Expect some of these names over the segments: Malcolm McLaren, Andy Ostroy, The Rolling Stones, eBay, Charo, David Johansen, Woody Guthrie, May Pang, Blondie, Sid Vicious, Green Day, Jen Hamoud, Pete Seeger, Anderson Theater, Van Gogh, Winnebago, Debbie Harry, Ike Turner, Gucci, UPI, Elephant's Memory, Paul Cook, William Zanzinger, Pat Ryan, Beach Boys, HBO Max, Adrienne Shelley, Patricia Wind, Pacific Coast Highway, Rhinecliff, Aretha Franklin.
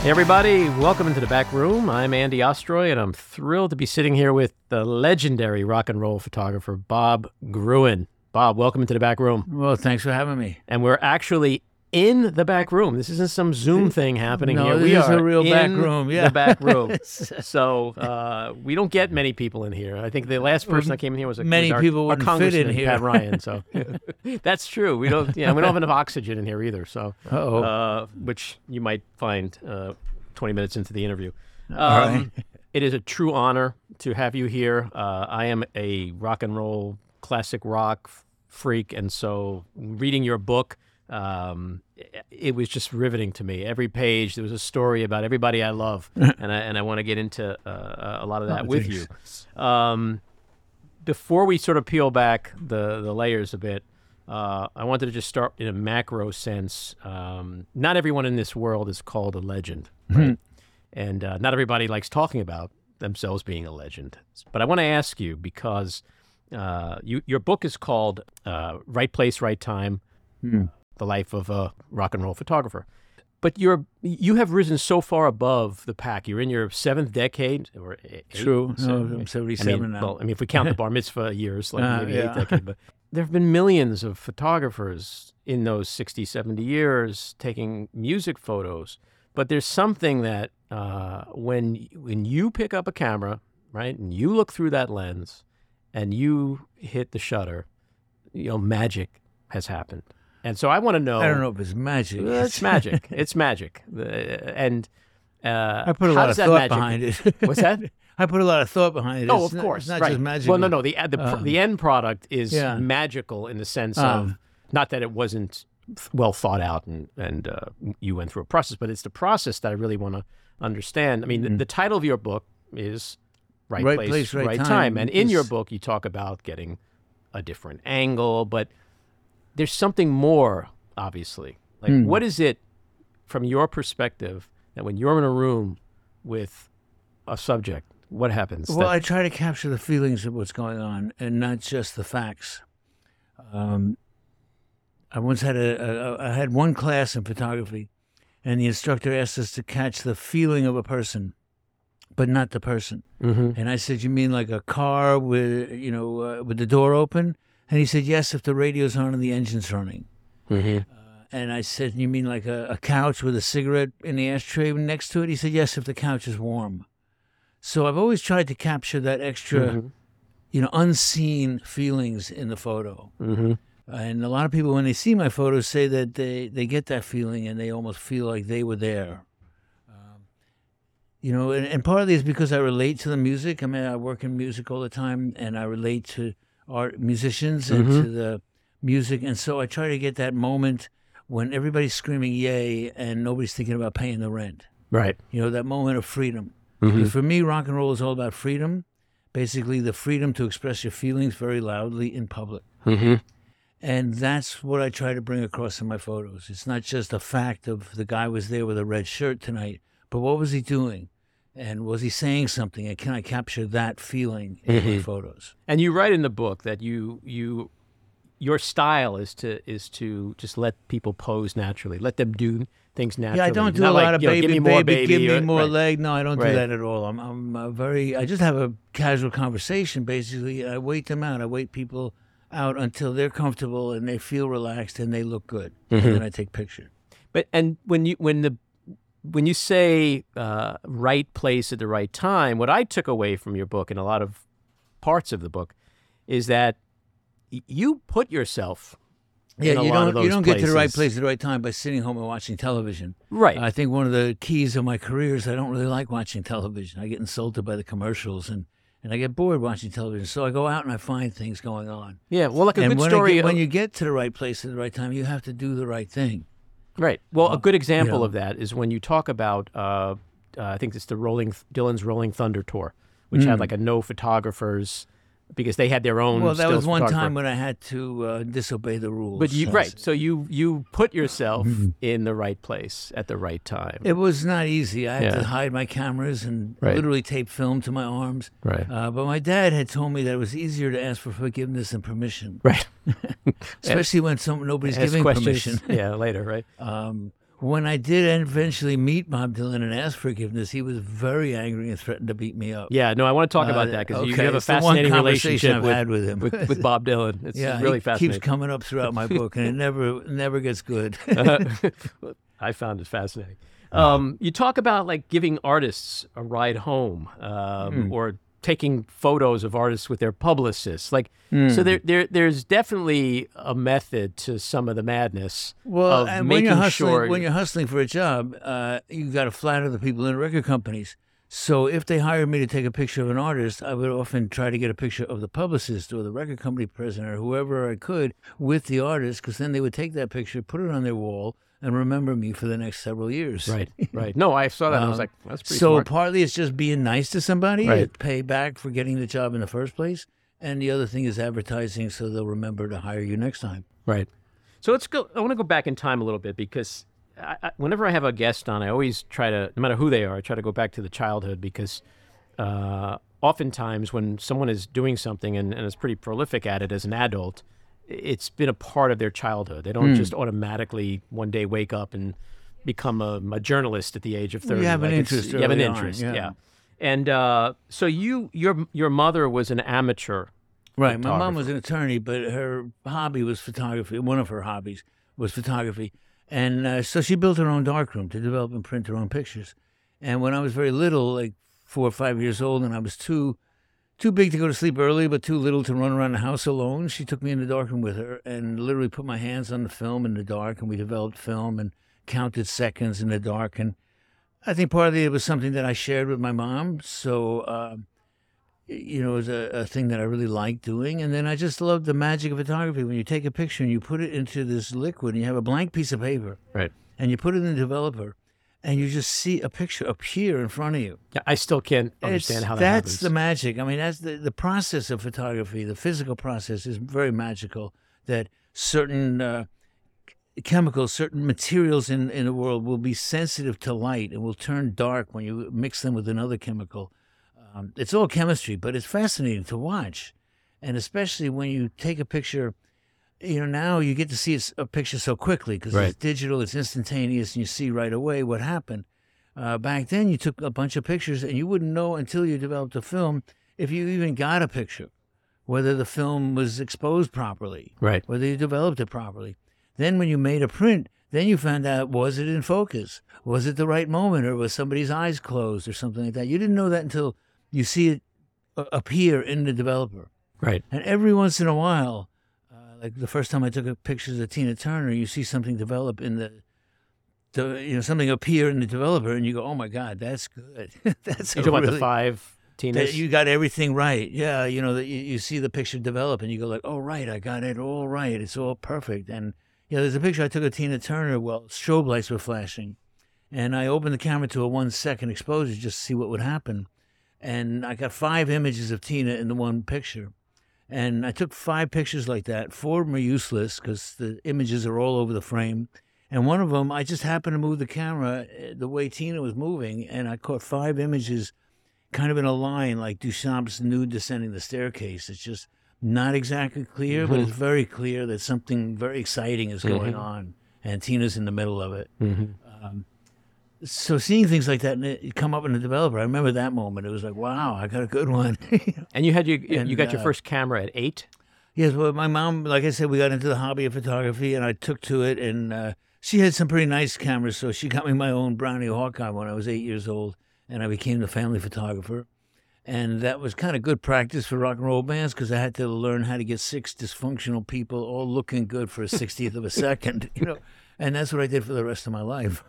Hey everybody, welcome into the back room. I'm Andy Ostroy, and I'm thrilled to be sitting here with the legendary rock and roll photographer Bob Gruen. Bob, welcome into the back room. Well, thanks for having me. And we're actually in the back room. This isn't some Zoom thing happening here. We are a real back room. Yeah, the back room. So we don't get many people in here. I think the last person that came in here was our congressman, fit in here. Pat Ryan. So that's true. We don't have enough oxygen in here either. So which you might find 20 minutes into the interview. All right. It is a true honor to have you here. I am a rock and roll classic rock freak, and so reading your book. It was just riveting to me. Every page, there was a story about everybody I love, and I want to get into a lot of that with you. Before we sort of peel back the layers a bit, I wanted to just start in a macro sense. Not everyone in this world is called a legend, right? And not everybody likes talking about themselves being a legend. But I want to ask you, because your book is called Right Place, Right Time. The life of a rock and roll photographer. But you have risen so far above the pack. You're in your seventh decade or eight. True. Seven, I'm 77 now. Well, if we count the bar mitzvah years, maybe 8 decades. But there have been millions of photographers in those 60, 70 years taking music photos. But there's something that when you pick up a camera, right, and you look through that lens and you hit the shutter, magic has happened. And so I want to know. I don't know if it's magic. It's magic. It's magic. I put a lot of thought behind it. What's that? I put a lot of thought behind it. Oh, of course. It's not just magic. Well, no. The end product is magical in the sense of, not that it wasn't well thought out and you went through a process, but it's the process that I really want to understand. I mean, the title of your book is Right Place, Right Time. And in your book, you talk about getting a different angle, but there's something more, obviously. What is it, from your perspective, that when you're in a room with a subject, what happens? Well, I try to capture the feelings of what's going on and not just the facts. I once had I had one class in photography, and the instructor asked us to catch the feeling of a person, but not the person. And I said, "You mean like a car with the door open?" And he said, "Yes, if the radio's on and the engine's running." And I said, "You mean like a couch with a cigarette in the ashtray next to it?" He said, "Yes, if the couch is warm." So I've always tried to capture that extra, unseen feelings in the photo. And a lot of people, when they see my photos, say that they get that feeling and they almost feel like they were there. And part of it is because I relate to the music. I mean, I work in music all the time, and I relate to art musicians and to the music, and so I try to get that moment when everybody's screaming yay and nobody's thinking about paying the rent. Right. That moment of freedom. For me, rock and roll is all about freedom, basically the freedom to express your feelings very loudly in public. And that's what I try to bring across in my photos. It's not just the fact of the guy was there with a red shirt tonight, but what was he doing? And was he saying something? And can I capture that feeling in my photos? And you write in the book that your style is to just let people pose naturally, let them do things naturally. Yeah, I don't do a lot of give me more leg. No, I don't do that at all. I just have a casual conversation, basically. I wait them out. I wait people out until they're comfortable and they feel relaxed and they look good. And then I take picture. But when you say right place at the right time, what I took away from your book and a lot of parts of the book is that you put yourself in a lot of those places. You don't get to the right place at the right time by sitting home and watching television. Right. I think one of the keys of my career is I don't really like watching television. I get insulted by the commercials and I get bored watching television. So I go out and I find things going on. Yeah, well, like a good story. When you get to the right place at the right time, you have to do the right thing. Right. Well, a good example of that is when you talk about, I think it's the Dylan's Rolling Thunder Tour, which had like a no photographers, because they had their own. Well, that was one time when I had to disobey the rules. But so you put yourself in the right place at the right time. It was not easy. I had to hide my cameras and literally tape film to my arms. Right. But my dad had told me that it was easier to ask for forgiveness than permission. Right. Especially when nobody's giving permission. Later, right? When I did eventually meet Bob Dylan and ask forgiveness, he was very angry and threatened to beat me up. Yeah, no, I want to talk about that because you have a fascinating relationship with Bob Dylan. It's really fascinating. It keeps coming up throughout my book, and it never gets good. I found it fascinating. You talk about like giving artists a ride home or taking photos of artists with their publicists. So there's definitely a method to some of the madness. Well, and when you're hustling for a job, you got to flatter the people in the record companies. So if they hired me to take a picture of an artist, I would often try to get a picture of the publicist or the record company president or whoever I could with the artist, because then they would take that picture, put it on their wall, and remember me for the next several years. Right. No, I saw that and I was like, that's pretty smart. So partly it's just being nice to somebody to pay back for getting the job in the first place. And the other thing is advertising so they'll remember to hire you next time. Right. So let's go, I want to go back in time a little bit because whenever I have a guest on, I always try to, no matter who they are, I try to go back to the childhood because oftentimes when someone is doing something and is pretty prolific at it as an adult, it's been a part of their childhood. They don't just automatically one day wake up and become a journalist at the age of 30. You have an interest. You have an interest, yeah. And so your mother was an amateur. Right. My mom was an attorney, but her hobby was photography. One of her hobbies was photography. And so she built her own darkroom to develop and print her own pictures. And when I was very little, like 4 or 5 years old, and I was too big to go to sleep early, but too little to run around the house alone, she took me in the darkroom with her and literally put my hands on the film in the dark, and we developed film and counted seconds in the dark. And I think partly it was something that I shared with my mom. So, it was a thing that I really liked doing. And then I just loved the magic of photography. When you take a picture and you put it into this liquid and you have a blank piece of paper, and you put it in the developer, and you just see a picture appear in front of you. Yeah, I still can't understand how that happens. That's the magic. I mean, that's the process of photography. The physical process is very magical, that certain chemicals, certain materials in the world will be sensitive to light and will turn dark when you mix them with another chemical. It's all chemistry, but it's fascinating to watch. And especially when you take a picture, now you get to see a picture so quickly because it's digital, it's instantaneous, and you see right away what happened. Back then, you took a bunch of pictures, and you wouldn't know until you developed a film if you even got a picture, whether the film was exposed properly, whether you developed it properly. Then when you made a print, then you found out, was it in focus? Was it the right moment, or was somebody's eyes closed or something like that? You didn't know that until you see it appear in the developer. Right. And every once in a while, like the first time I took pictures of Tina Turner, you see something develop in something appear in the developer, and you go, "Oh my God, that's good." That's you talking about the five Tinas. You got everything right. Yeah, that you see the picture develop, and you go like, "Oh right, I got it all right. It's all perfect." And there's a picture I took of Tina Turner. Well, strobe lights were flashing, and I opened the camera to a 1-second exposure just to see what would happen, and I got 5 images of Tina in the one picture. And I took 5 pictures like that. 4 of them are useless because the images are all over the frame. And one of them, I just happened to move the camera the way Tina was moving, and I caught 5 images kind of in a line, like Duchamp's nude descending the staircase. It's just not exactly clear, but it's very clear that something very exciting is going on, and Tina's in the middle of it. So seeing things like that and it come up in the developer, I remember that moment. It was like, wow, I got a good one. And you got your first camera at 8? Yes, well, my mom, like I said, we got into the hobby of photography, and I took to it. And she had some pretty nice cameras, so she got me my own Brownie Hawkeye when I was 8 years old, and I became the family photographer. And that was kind of good practice for rock and roll bands because I had to learn how to get 6 dysfunctional people all looking good for a 60th of a second, And that's what I did for the rest of my life.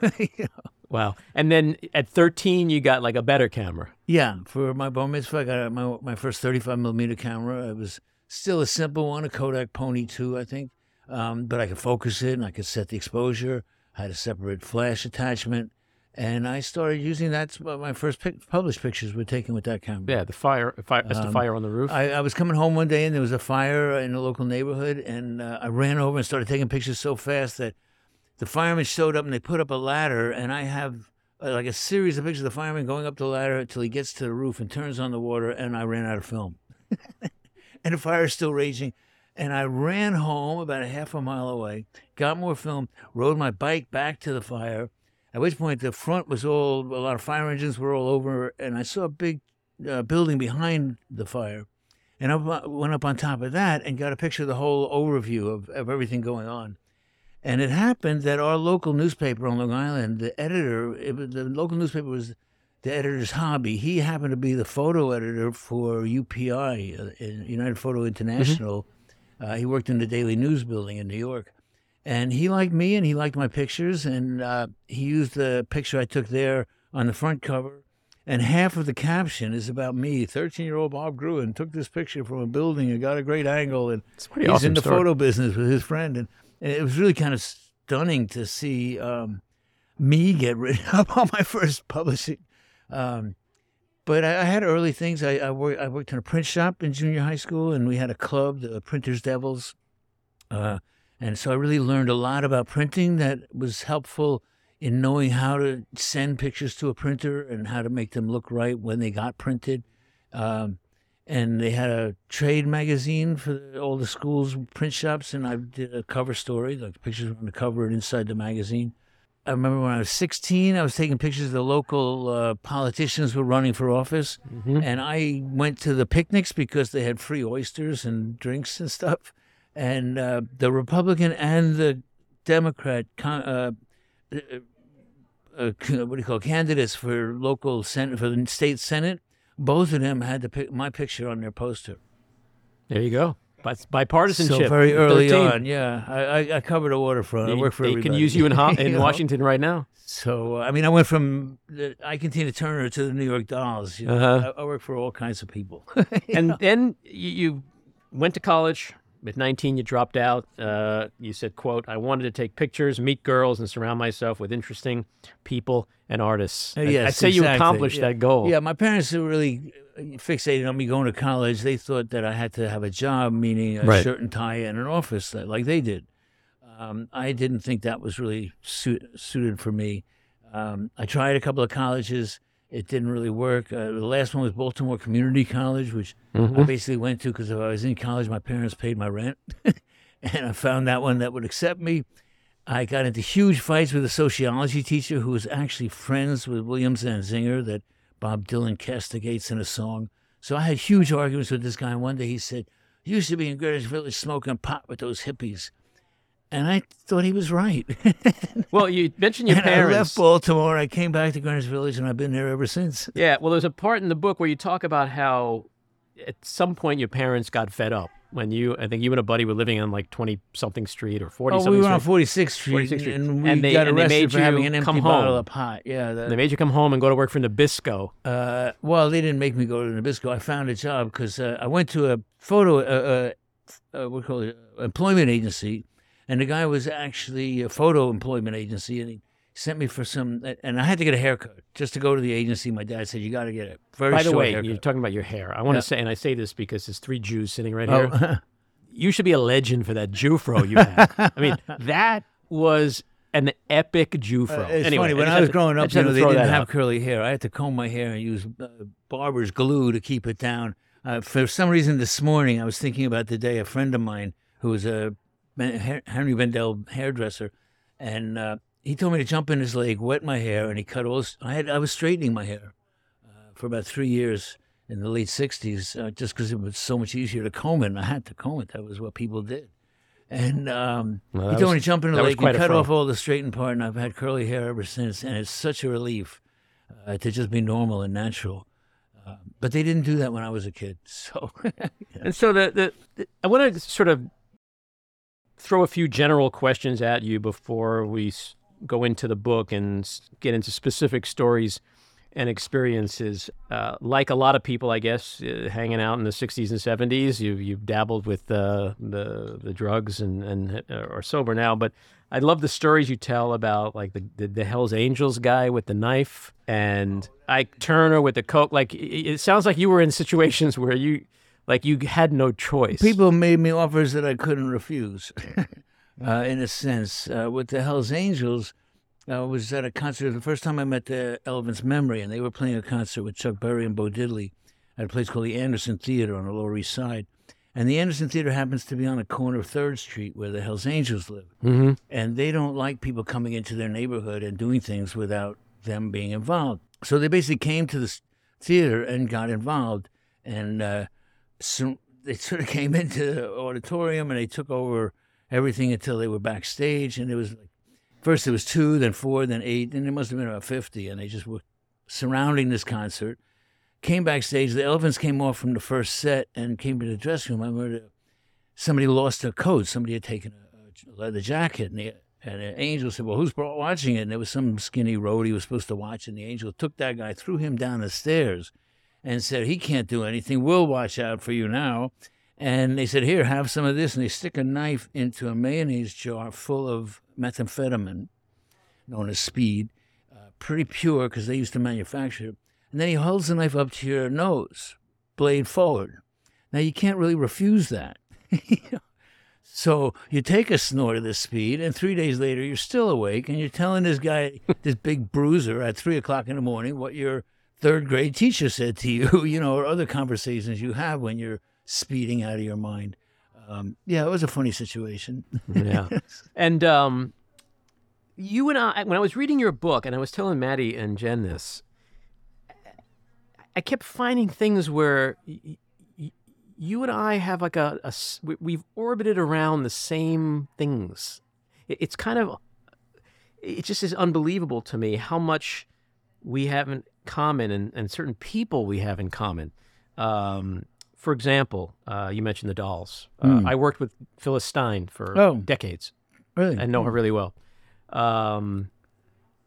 Wow. And then at 13, you got like a better camera. Yeah. For my bar mitzvah, I got my first 35mm camera. It was still a simple one, a Kodak Pony 2, I think. But I could focus it and I could set the exposure. I had a separate flash attachment. And I started using that. My first published pictures were taken with that camera. Yeah, the fire on the roof. I was coming home one day and there was a fire in the local neighborhood. And I ran over and started taking pictures so fast that the firemen showed up and they put up a ladder, and I have like a series of pictures of the fireman going up the ladder until he gets to the roof and turns on the water, and I ran out of film. And the fire is still raging. And I ran home about a half a mile away, got more film, rode my bike back to the fire, at which point the front was all, a lot of fire engines were all over, and I saw a big building behind the fire. And I went up on top of that and got a picture of the whole overview of everything going on. And it happened that our local newspaper on Long Island, the editor, the local newspaper was the editor's hobby. He happened to be the photo editor for UPI, United Photo International. Mm-hmm. He worked in the Daily News building in New York. And he liked me and he liked my pictures. And he used the picture I took there on the front cover. And half of the caption is about me. 13-year-old Bob Gruen took this picture from a building and got a great angle. And it's pretty awesome. He's in the photo business with his friend. And it was really kind of stunning to see me get written up on my first publishing. But I had early things. I worked in a print shop in junior high school, and we had a club, the Printer's Devils. And so I really learned a lot about printing that was helpful in knowing how to send pictures to a printer and how to make them look right when they got printed. And they had a trade magazine for all the school's print shops, and I did a cover story, like pictures on the cover and inside the magazine. I remember when I was 16, I was taking pictures of the local politicians who were running for office, mm-hmm. and I went to the picnics because they had free oysters and drinks and stuff. And the Republican and the Democrat candidates for local senate, for the state senate, both of them had my picture on their poster. There you go. Bipartisanship. So very early 13. On, yeah. I covered a waterfront. I worked for everybody. They can use you in Washington right now. So, I mean, I went from Ike and Tina Turner to the New York Dolls. You know? Uh-huh. I worked for all kinds of people. And then you went to college. At 19, you dropped out. You said, quote, I wanted to take pictures, meet girls, and surround myself with interesting people and artists. Yes, I'd say exactly. You accomplished that goal. Yeah, my parents were really fixated on me going to college. They thought that I had to have a job, meaning a shirt and tie and an office like they did. I didn't think that was really suited for me. I tried a couple of colleges. It didn't really work. The last one was Baltimore Community College, which I basically went to because if I was in college, my parents paid my rent. And I found that one that would accept me. I got into huge fights with a sociology teacher who was actually friends with William Zanzinger that Bob Dylan castigates in a song. So I had huge arguments with this guy. And one day he said, you used to be in Greenwich Village smoking pot with those hippies. And I thought he was right. Well, you mentioned your parents. I left Baltimore. I came back to Greenwich Village, and I've been there ever since. Yeah. Well, there's a part in the book where you talk about how at some point your parents got fed up when I think you and a buddy were living on like 20-something Street or 40-something Street. Oh, we were on 46th Street. And they made you having an empty come home. Bottle of pot. Yeah. They made you come home and go to work for Nabisco. Well, they didn't make me go to Nabisco. I found a job because I went to a employment agency. And the guy was actually a photo employment agency, and he sent me for some. And I had to get a haircut just to go to the agency. My dad said, you got to get a very short haircut. By the way, haircut. You're talking about your hair. I want to say, and I say this because there's three Jews sitting right here. You should be a legend for that Jew-fro you had. I mean, that was an epic Jew-fro. It's anyway, funny. When I was growing up, they didn't have curly hair. I had to comb my hair and use barber's glue to keep it down. For some reason this morning, I was thinking about the day a friend of mine who was a Henry Bendel hairdresser, and he told me to jump in his lake, wet my hair, and he cut all. I was straightening my hair for about 3 years in the late 60s just because it was so much easier to comb it, and I had to comb it. That was what people did. And he told me to jump in the lake and cut off all the straightened part, and I've had curly hair ever since, and it's such a relief to just be normal and natural. But they didn't do that when I was a kid. So, And so I want to sort of throw a few general questions at you before we go into the book and get into specific stories and experiences. Like a lot of people, I guess, hanging out in the 60s and 70s, you've dabbled with the drugs and are sober now. But I love the stories you tell about like the Hells Angels guy with the knife and Ike Turner with the coke. Like it sounds like you were in situations where you had no choice. People made me offers that I couldn't refuse, in a sense. With the Hells Angels, I was at a concert. The first time I met the Elephant's Memory, and they were playing a concert with Chuck Berry and Bo Diddley at a place called the Anderson Theater on the Lower East Side. And the Anderson Theater happens to be on a corner of 3rd Street where the Hells Angels live. Mm-hmm. And they don't like people coming into their neighborhood and doing things without them being involved. So they basically came to the theater and got involved. And so they sort of came into the auditorium and they took over everything until they were backstage. And it was like, first there was 2, then 4, then 8, and there must have been about 50. And they just were surrounding this concert. Came backstage, the Elephants came off from the first set and came to the dressing room. I remember somebody lost their coat. Somebody had taken a leather jacket, and the Angel said, well, who's watching it? And there was some skinny roadie who was supposed to watch, and the Angel took that guy, threw him down the stairs, and said, he can't do anything. We'll watch out for you now. And they said, here, have some of this. And they stick a knife into a mayonnaise jar full of methamphetamine, known as speed, pretty pure because they used to manufacture it. And then he holds the knife up to your nose, blade forward. Now, you can't really refuse that. So you take a snort of this speed, and 3 days later, you're still awake, and you're telling this guy, this big bruiser at 3 o'clock in the morning, what your third-grade teacher said to you, you know, or other conversations you have when you're speeding out of your mind. Yeah, it was a funny situation. Yeah. And you and I, when I was reading your book, and I was telling Maddie and Jen this, I kept finding things where you and I have like we've orbited around the same things. It's kind of, it just is unbelievable to me how much we have in common and certain people we have in common. For example, you mentioned the Dolls. I worked with Phyllis Stein for decades. Really? I know her really well.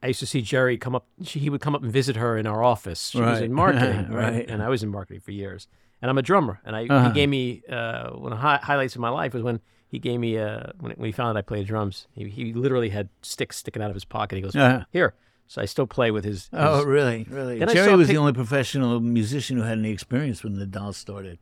I used to see Jerry come up. He would come up and visit her in our office. She was in marketing, right? And I was in marketing for years. And I'm a drummer. And he gave me one of the highlights of my life was when he gave me when he found out I played drums. He literally had sticks sticking out of his pocket. He goes, "Here." So I still play with his. Oh, really? Really? Jerry was the only professional musician who had any experience when the Dolls started.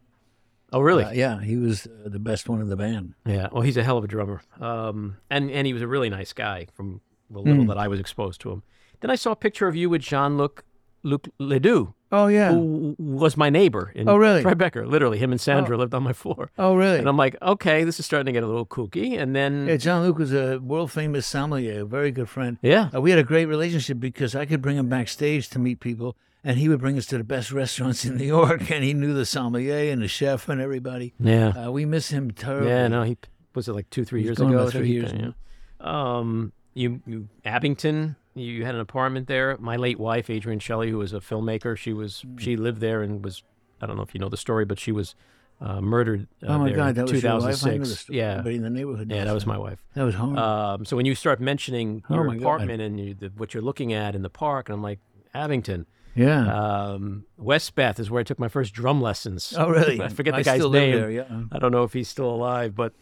Oh, really? Yeah, he was the best one in the band. Yeah. Well, he's a hell of a drummer. And he was a really nice guy from the little that I was exposed to him. Then I saw a picture of you with Jean-Luc Ledoux. Oh, yeah. Who was my neighbor in Tribeca. Literally, him and Sandra lived on my floor. Oh, really? And I'm like, okay, this is starting to get a little kooky. And then... Yeah, Jean-Luc was a world-famous sommelier, a very good friend. Yeah. We had a great relationship because I could bring him backstage to meet people, and he would bring us to the best restaurants in New York, and he knew the sommelier and the chef and everybody. Yeah. We miss him terribly. Yeah, no, he... Was it like 2-3 years ago? About 3 years ago. Yeah. You Abington, you had an apartment there. My late wife, Adrienne Shelley, who was a filmmaker, she lived there and was, I don't know if you know the story, but she was murdered there God, that in 2006. Was your wife? I know the story. Yeah. Everybody in the neighborhood knows that was my wife. That was home. So when you start mentioning your apartment and what you're looking at in the park, and I'm like, Abington. Yeah. West Bath is where I took my first drum lessons. Oh, really? I forget the guy's still name. There, yeah. I don't know if he's still alive, but...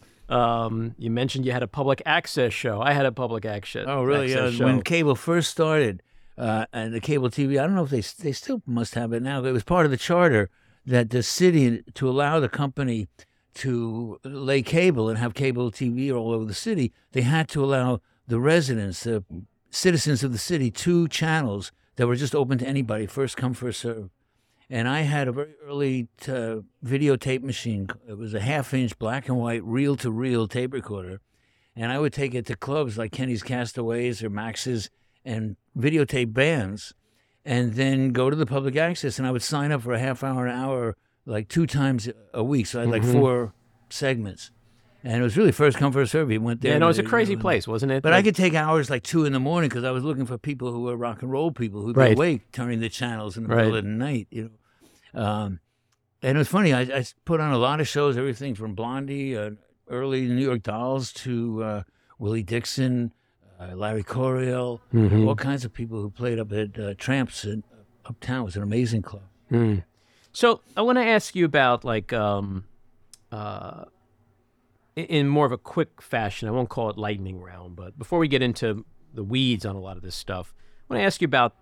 you mentioned you had a public access show. I had a public access show. Oh, really? Yeah. When cable first started, and the cable TV, I don't know if they still must have it now, but it was part of the charter that the city, to allow the company to lay cable and have cable TV all over the city, they had to allow the residents, the citizens of the city, 2 channels that were just open to anybody, first come, first serve. And I had a very early videotape machine. It was a half-inch black and white reel-to-reel tape recorder. And I would take it to clubs like Kenny's Castaways or Max's and videotape bands and then go to the public access. And I would sign up for a half hour, an hour, like 2 times a week. So I had like 4 segments. And it was really first come, first serve. You went there. Yeah, no, it was a crazy place, wasn't it? But I could take hours like 2 in the morning because I was looking for people who were rock and roll people who'd be awake turning the channels in the middle of the night, you know. And it was funny. I put on a lot of shows, everything from Blondie, early New York Dolls, to Willie Dixon, Larry Coryell, all kinds of people who played up at Tramps in uptown. It was an amazing club. Mm. So I want to ask you about, like, in more of a quick fashion. I won't call it lightning round, but before we get into the weeds on a lot of this stuff, I want to ask you about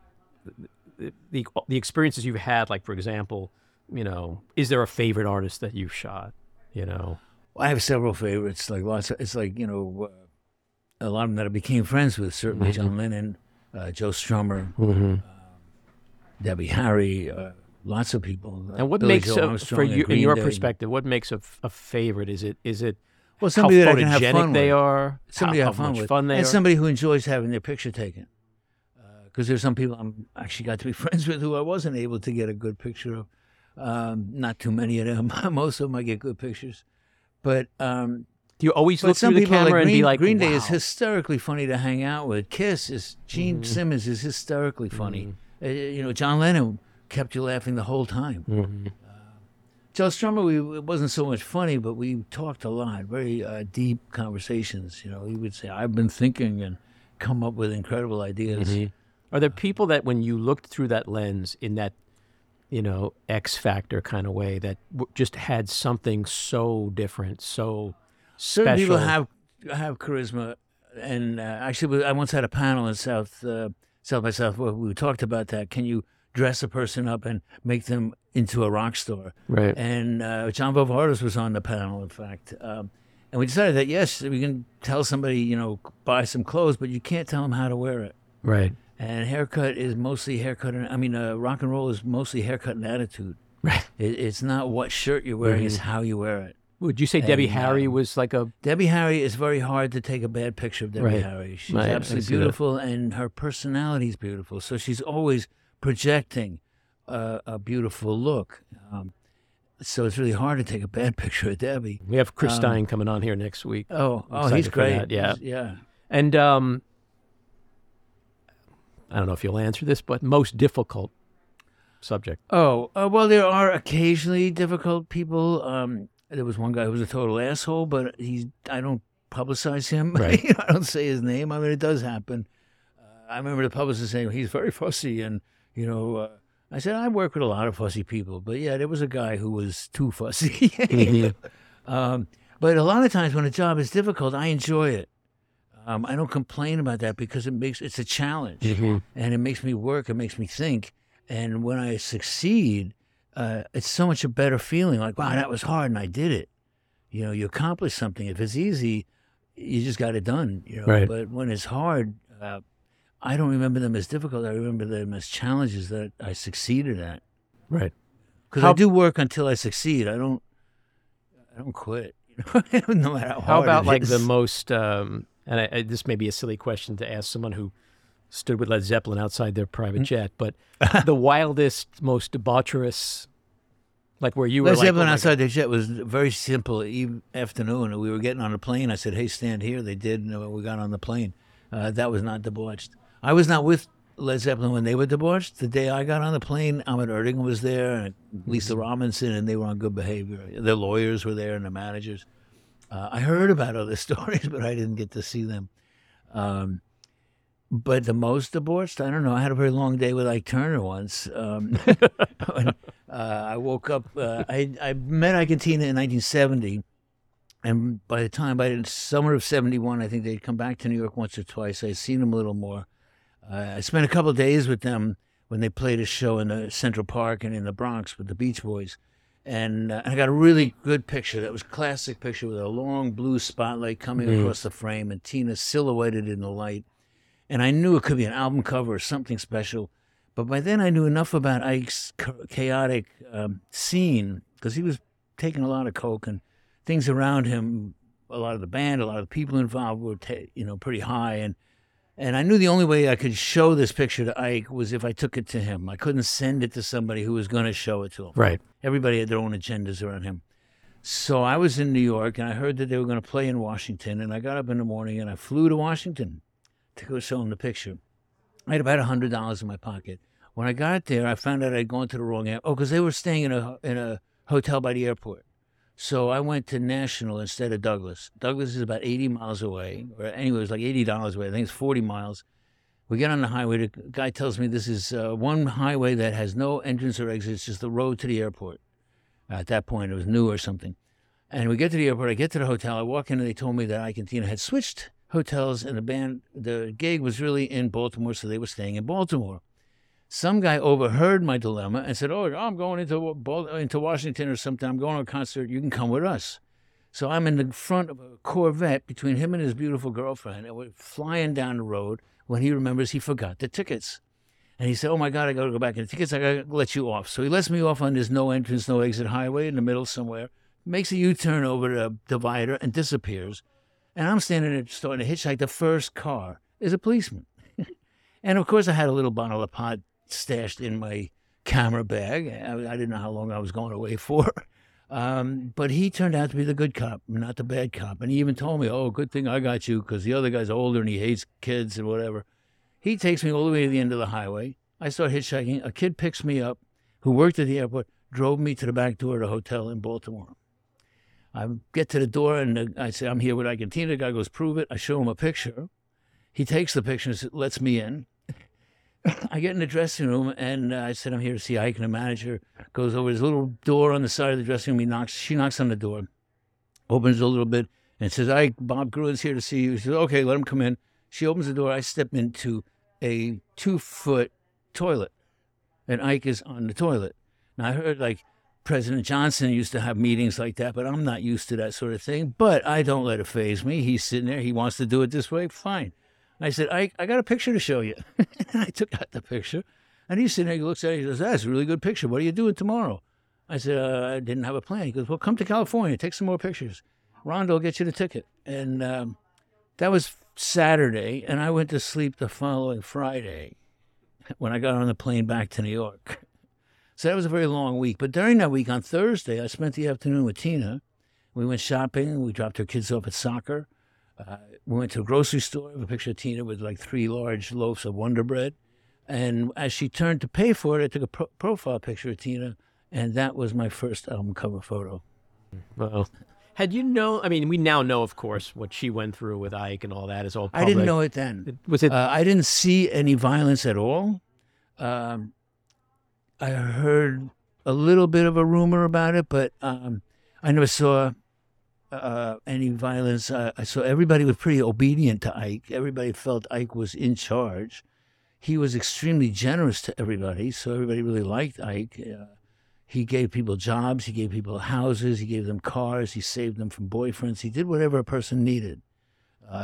the experiences you've had, like, for example, you know, is there a favorite artist that you've shot, you know? Well, I have several favorites, like lots of, it's like, you know, a lot of them that I became friends with, certainly John Lennon, Joe Strummer, Debbie Harry, Lots of people. And what makes from your perspective, what makes a favorite? Is it well, somebody how that photogenic I can have fun they with. Are, somebody how I have fun much with, fun they and are, somebody who enjoys having their picture taken. Because there's some people I actually got to be friends with who I wasn't able to get a good picture of. Not too many of them. Most of them I get good pictures, but. Do you always look through the camera like and be like, Green Day is hysterically funny to hang out with. Kiss is, Gene Simmons is hysterically funny. You know, John Lennon kept you laughing the whole time. Joe Strummer, it wasn't so much funny, but we talked a lot, very deep conversations. You know, he would say, I've been thinking and come up with incredible ideas. Are there people that when you looked through that lens in that, you know, X Factor kind of way that just had something so different, so... Certain people have charisma, and actually, I once had a panel in South by South where we talked about that. Can you dress a person up and make them into a rock star? Right. And John Bovardis was on the panel, in fact. And we decided that, yes, we can tell somebody, you know, buy some clothes, but you can't tell them how to wear it. Right. And haircut is mostly haircut. Rock and roll is mostly haircut and attitude. Right. It's not what shirt you're wearing, it's how you wear it. Would you say Debbie Harry was like a... Debbie Harry is very hard to take a bad picture of Debbie Harry. She's absolutely beautiful, and her personality is beautiful. So she's always projecting a beautiful look. So it's really hard to take a bad picture of Debbie. We have Chris Stein coming on here next week. Oh, he's great. Yeah. Yeah. And I don't know if you'll answer this, but most difficult subject. Well, there are occasionally difficult people... There was one guy who was a total asshole, but I don't publicize him. Right. I don't say his name. I mean, it does happen. I remember the publicist saying, he's very fussy. And, you know, I said, I work with a lot of fussy people. But, yeah, there was a guy who was too fussy. But a lot of times when a job is difficult, I enjoy it. I don't complain about that because it's a challenge. And it makes me work. It makes me think. And when I succeed... it's so much a better feeling, like, wow, that was hard, and I did it. You know, you accomplish something. If it's easy, you just got it done. You know? Right. But when it's hard, I don't remember them as difficult. I remember them as challenges that I succeeded at. Right. Because I do work until I succeed. I don't quit. You know? No matter how hard How about, like, the most, and this may be a silly question to ask someone who stood with Led Zeppelin outside their private jet, but the wildest, most debaucherous, like where you were. Led Zeppelin outside their jet was a very simple afternoon. We were getting on a plane. I said, "Hey, stand here." They did, and we got on the plane. That was not debauched. I was not with Led Zeppelin when they were debauched. The day I got on the plane, Ahmet Erdogan was there, and Lisa Robinson, and they were on good behavior. Their lawyers were there, and the managers. I heard about other stories, but I didn't get to see them. But the most debauched, I don't know. I had a very long day with Ike Turner once. I woke up, I met Ike and Tina in 1970. And by the summer of 71, I think they'd come back to New York once or twice. I'd seen them a little more. I spent a couple of days with them when they played a show in the Central Park and in the Bronx with the Beach Boys. And I got a really good picture. That was a classic picture with a long blue spotlight coming across the frame and Tina silhouetted in the light. And I knew it could be an album cover or something special. But by then I knew enough about Ike's chaotic scene, because he was taking a lot of coke and things around him, a lot of the band, a lot of the people involved were pretty high. And I knew the only way I could show this picture to Ike was if I took it to him. I couldn't send it to somebody who was going to show it to him. Right. Everybody had their own agendas around him. So I was in New York, and I heard that they were going to play in Washington, and I got up in the morning, and I flew to Washington to go show him the picture. I had about $100 in my pocket. When I got there, I found out I'd gone to the wrong airport. Because they were staying in a hotel by the airport. So I went to National instead of Douglas. Douglas is about 80 miles away. Or anyway, it was like $80 away. I think it's 40 miles. We get on the highway. The guy tells me this is one highway that has no entrance or exit. It's just the road to the airport. At that point, it was new or something. And we get to the airport. I get to the hotel. I walk in, and they told me that Ike and Tina had switched hotels, and the gig was really in Baltimore, so they were staying in Baltimore. Some guy overheard my dilemma and said, I'm going into Washington or something. I'm going to a concert. You can come with us. So I'm in the front of a Corvette between him and his beautiful girlfriend, and we're flying down the road when he remembers he forgot the tickets. And he said, oh, my God, I got to go back in the tickets. I got to let you off. So he lets me off on this no entrance, no exit highway in the middle somewhere, makes a U-turn over the divider and disappears. And I'm standing there starting to hitchhike. The first car is a policeman. And, of course, I had a little bottle of pot stashed in my camera bag. I didn't know how long I was going away for. But he turned out to be the good cop, not the bad cop. And he even told me, oh, good thing I got you because the other guy's older and he hates kids and whatever. He takes me all the way to the end of the highway. I start hitchhiking. A kid picks me up who worked at the airport, drove me to the back door of the hotel in Baltimore. I get to the door, and I say, I'm here with Ike and Tina. The guy goes, prove it. I show him a picture. He takes the picture and lets me in. I get in the dressing room, and I said, I'm here to see Ike. And the manager goes over his little door on the side of the dressing room. He knocks. She knocks on the door, opens a little bit, and says, Ike, Bob Gruen's here to see you. She says, okay, let him come in. She opens the door. I step into a 2-foot toilet, and Ike is on the toilet. Now, I heard, like, President Johnson used to have meetings like that, but I'm not used to that sort of thing. But I don't let it faze me. He's sitting there. He wants to do it this way. Fine. I said, Ike, I got a picture to show you. And I took out the picture. And he's sitting there. He looks at it. He goes, that's a really good picture. What are you doing tomorrow? I said, I didn't have a plan. He goes, well, come to California. Take some more pictures. Rondo will get you the ticket. And that was Saturday, and I went to sleep the following Friday when I got on the plane back to New York. So that was a very long week. But during that week, on Thursday, I spent the afternoon with Tina. We went shopping. We dropped her kids off at soccer. We went to a grocery store. I have a picture of Tina with, like, 3 large loaves of Wonder Bread. And as she turned to pay for it, I took a profile picture of Tina, and that was my first album cover photo. Wow. Had you known, I mean, we now know, of course, what she went through with Ike and all that is all public. I didn't know it then. I didn't see any violence at all. I heard a little bit of a rumor about it, but I never saw any violence. I saw everybody was pretty obedient to Ike. Everybody felt Ike was in charge. He was extremely generous to everybody, so everybody really liked Ike. He gave people jobs, he gave people houses, he gave them cars, he saved them from boyfriends. He did whatever a person needed.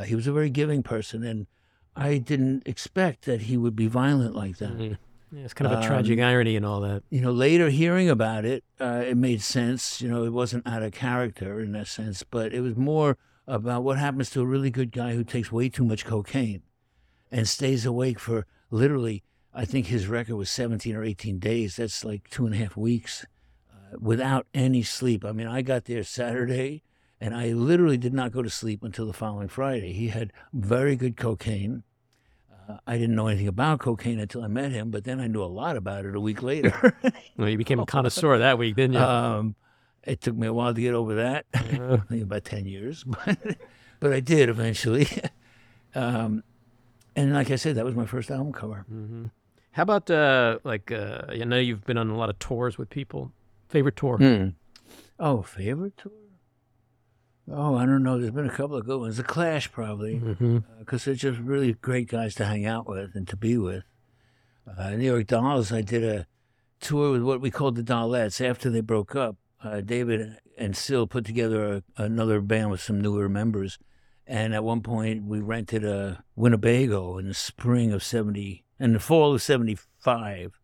He was a very giving person, and I didn't expect that he would be violent like that. Mm-hmm. Yeah, it's kind of a tragic irony and all that. You know, later hearing about it, it made sense. You know, it wasn't out of character in that sense, but it was more about what happens to a really good guy who takes way too much cocaine and stays awake for literally, I think his record was 17 or 18 days. That's like 2.5 weeks without any sleep. I mean, I got there Saturday, and I literally did not go to sleep until the following Friday. He had very good cocaine. I didn't know anything about cocaine until I met him, but then I knew a lot about it a week later. Well, you became a connoisseur that week, didn't you? It took me a while to get over that, about 10 years. But I did eventually. And like I said, that was my first album cover. Mm-hmm. How about, I know you've been on a lot of tours with people. Favorite tour? Oh, favorite tour? Oh, I don't know. There's been a couple of good ones. The Clash, probably, because they're just really great guys to hang out with and to be with. New York Dolls, I did a tour with what we called the Dollettes. After they broke up, David and Syl put together another band with some newer members. And at one point, we rented a Winnebago in the spring of 70... in the fall of 75,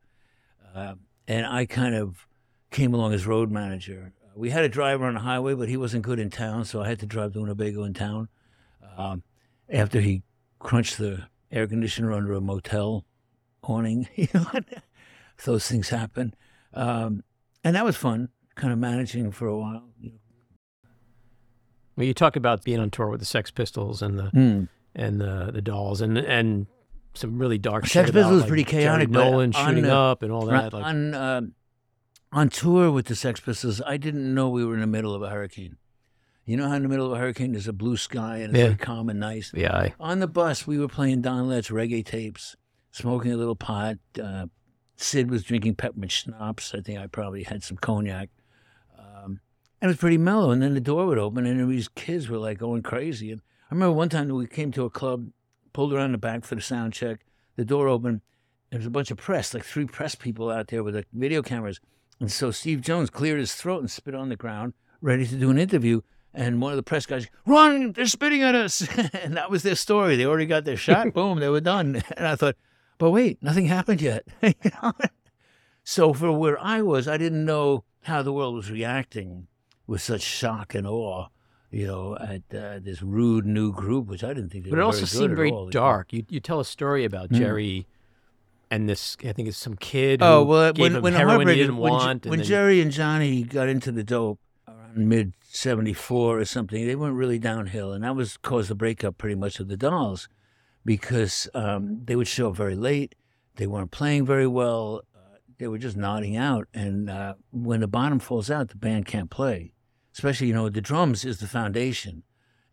and I kind of came along as road manager. We had a driver on the highway, but he wasn't good in town, so I had to drive to Winnebago in town after he crunched the air conditioner under a motel awning. You know, those things happen. And that was fun, kind of managing for a while. Well, you talk about being on tour with the Sex Pistols and the Dolls and some really dark shit. Sex Pistols was pretty chaotic. Jerry Nolan shooting up and all that. On tour with the Sex Pistols, I didn't know we were in the middle of a hurricane. You know how in the middle of a hurricane there's a blue sky and it's very calm and nice? Yeah. On the bus, we were playing Don Letts reggae tapes, smoking a little pot. Sid was drinking peppermint schnapps. I think I probably had some cognac. And it was pretty mellow. And then the door would open and these kids were like going crazy. And I remember one time we came to a club, pulled around the back for the sound check. The door opened. There was a bunch of press, like 3 press people out there with video cameras. And so Steve Jones cleared his throat and spit on the ground, ready to do an interview. And one of the press guys, run, they're spitting at us. And that was their story. They already got their shot. Boom, they were done. And I thought, But wait, nothing happened yet. You know? So for where I was, I didn't know how the world was reacting with such shock and awe, you know, at this rude new group, which I didn't think they were very good at all. But it also seemed very dark. You tell a story about Jerry and this, I think it's some kid who gave him heroin he didn't want. When Jerry and Johnny got into the dope around mid-'74 or something, they went really downhill. And that was caused the breakup pretty much of the Dolls because they would show up very late. They weren't playing very well. They were just nodding out. And when the bottom falls out, the band can't play. Especially, you know, the drums is the foundation.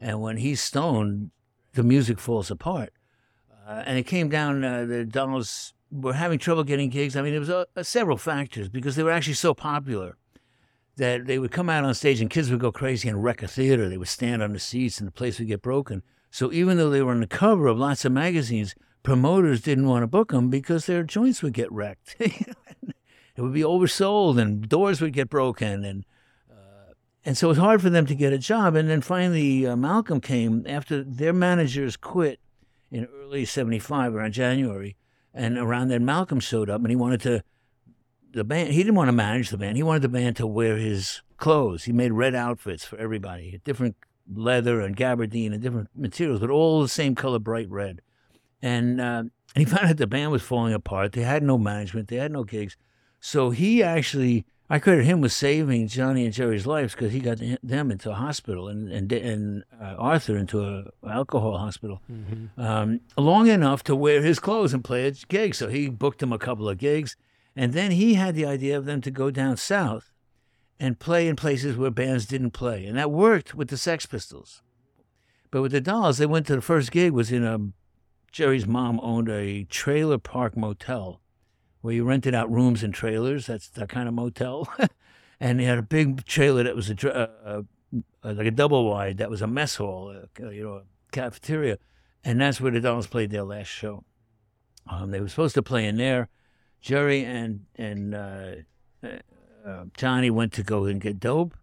And when he's stoned, the music falls apart. And it came down, the Dolls were having trouble getting gigs. I mean, it was several factors because they were actually so popular that they would come out on stage and kids would go crazy and wreck a theater. They would stand on the seats and the place would get broken. So even though they were on the cover of lots of magazines, promoters didn't want to book them because their joints would get wrecked. It would be oversold and doors would get broken. And so it was hard for them to get a job. And then finally, Malcolm came after their managers quit in early 75, around January. And around then, Malcolm showed up and he wanted to, the band, he didn't want to manage the band. He wanted the band to wear his clothes. He made red outfits for everybody, different leather and gabardine and different materials, but all the same color, bright red. And he found out the band was falling apart. They had no management. They had no gigs. So he actually, I credit him with saving Johnny and Jerry's lives because he got them into a hospital and Arthur into an alcohol hospital, long enough to wear his clothes and play a gig. So he booked them a couple of gigs. And then he had the idea of them to go down south and play in places where bands didn't play. And that worked with the Sex Pistols. But with the Dolls, they went to the first gig was in a, Jerry's mom owned a trailer park motel where you rented out rooms and trailers. That's that kind of motel. And they had a big trailer that was like a double wide. That was a mess hall, you know, a cafeteria. And that's where the Dolls played their last show. They were supposed to play in there. Jerry and Johnny went to go and get dope.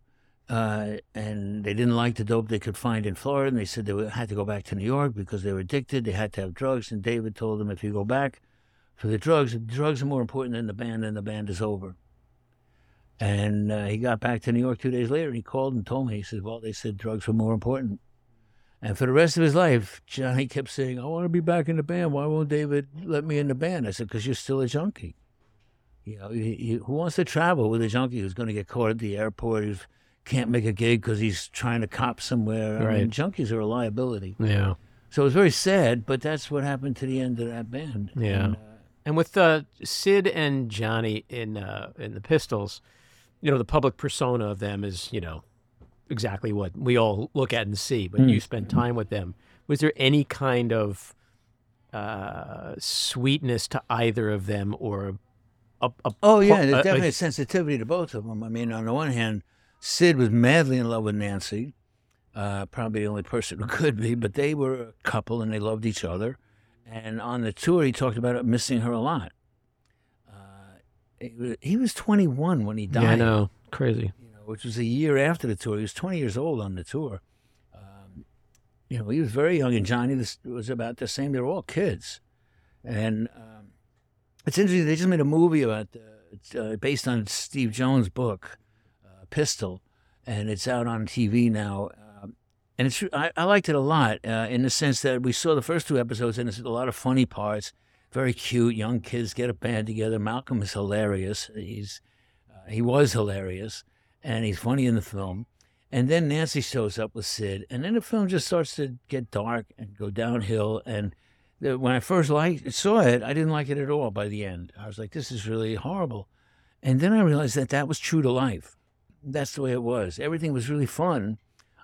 And they didn't like the dope they could find in Florida. And they said they had to go back to New York because they were addicted. They had to have drugs. And David told them, if you go back for the drugs are more important than the band, and the band is over. And he got back to New York 2 days later, and he called and told me, he said, well, they said drugs were more important. And for the rest of his life, Johnny kept saying, I want to be back in the band. Why won't David let me in the band? I said, because you're still a junkie. You know, who wants to travel with a junkie who's going to get caught at the airport, who's can't make a gig because he's trying to cop somewhere. Right. I mean, junkies are a liability. Yeah. So it was very sad, but that's what happened to the end of that band. Yeah. And with Sid and Johnny in the Pistols, you know, the public persona of them is, you know, exactly what we all look at and see, but you spent time with them. Was there any kind of sweetness to either of them or there's definitely a sensitivity to both of them. I mean, on the one hand, Sid was madly in love with Nancy, probably the only person who could be, but they were a couple and they loved each other. And on the tour, he talked about missing her a lot. He was 21 when he died. Yeah, I know. Crazy. You know, which was a year after the tour. He was 20 years old on the tour. You know, he was very young, and Johnny was about the same. They were all kids. And it's interesting. They just made a movie about based on Steve Jones' book, Pistol, and it's out on TV now. And it's I liked it a lot in the sense that we saw the first two episodes, and it's a lot of funny parts. Very cute, young kids get a band together. Malcolm is hilarious. He was hilarious, and he's funny in the film. And then Nancy shows up with Sid, and then the film just starts to get dark and go downhill. And when I first saw it, I didn't like it at all by the end. I was like, this is really horrible. And then I realized that was true to life. That's the way it was. Everything was really fun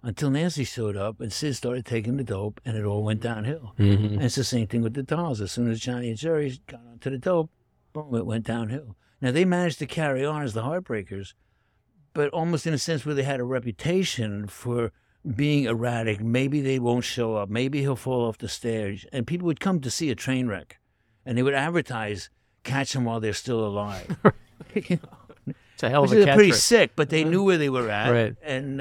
until Nancy showed up and Sid started taking the dope and it all went downhill. Mm-hmm. And it's the same thing with the Dolls. As soon as Johnny and Jerry got onto the dope, boom, it went downhill. Now, they managed to carry on as the Heartbreakers, but almost in a sense where they had a reputation for being erratic. Maybe they won't show up. Maybe he'll fall off the stage. And people would come to see a train wreck, and they would advertise, catch him while they're still alive. You know? It's a hell of a catch. They're pretty sick, but they knew where they were at, right. And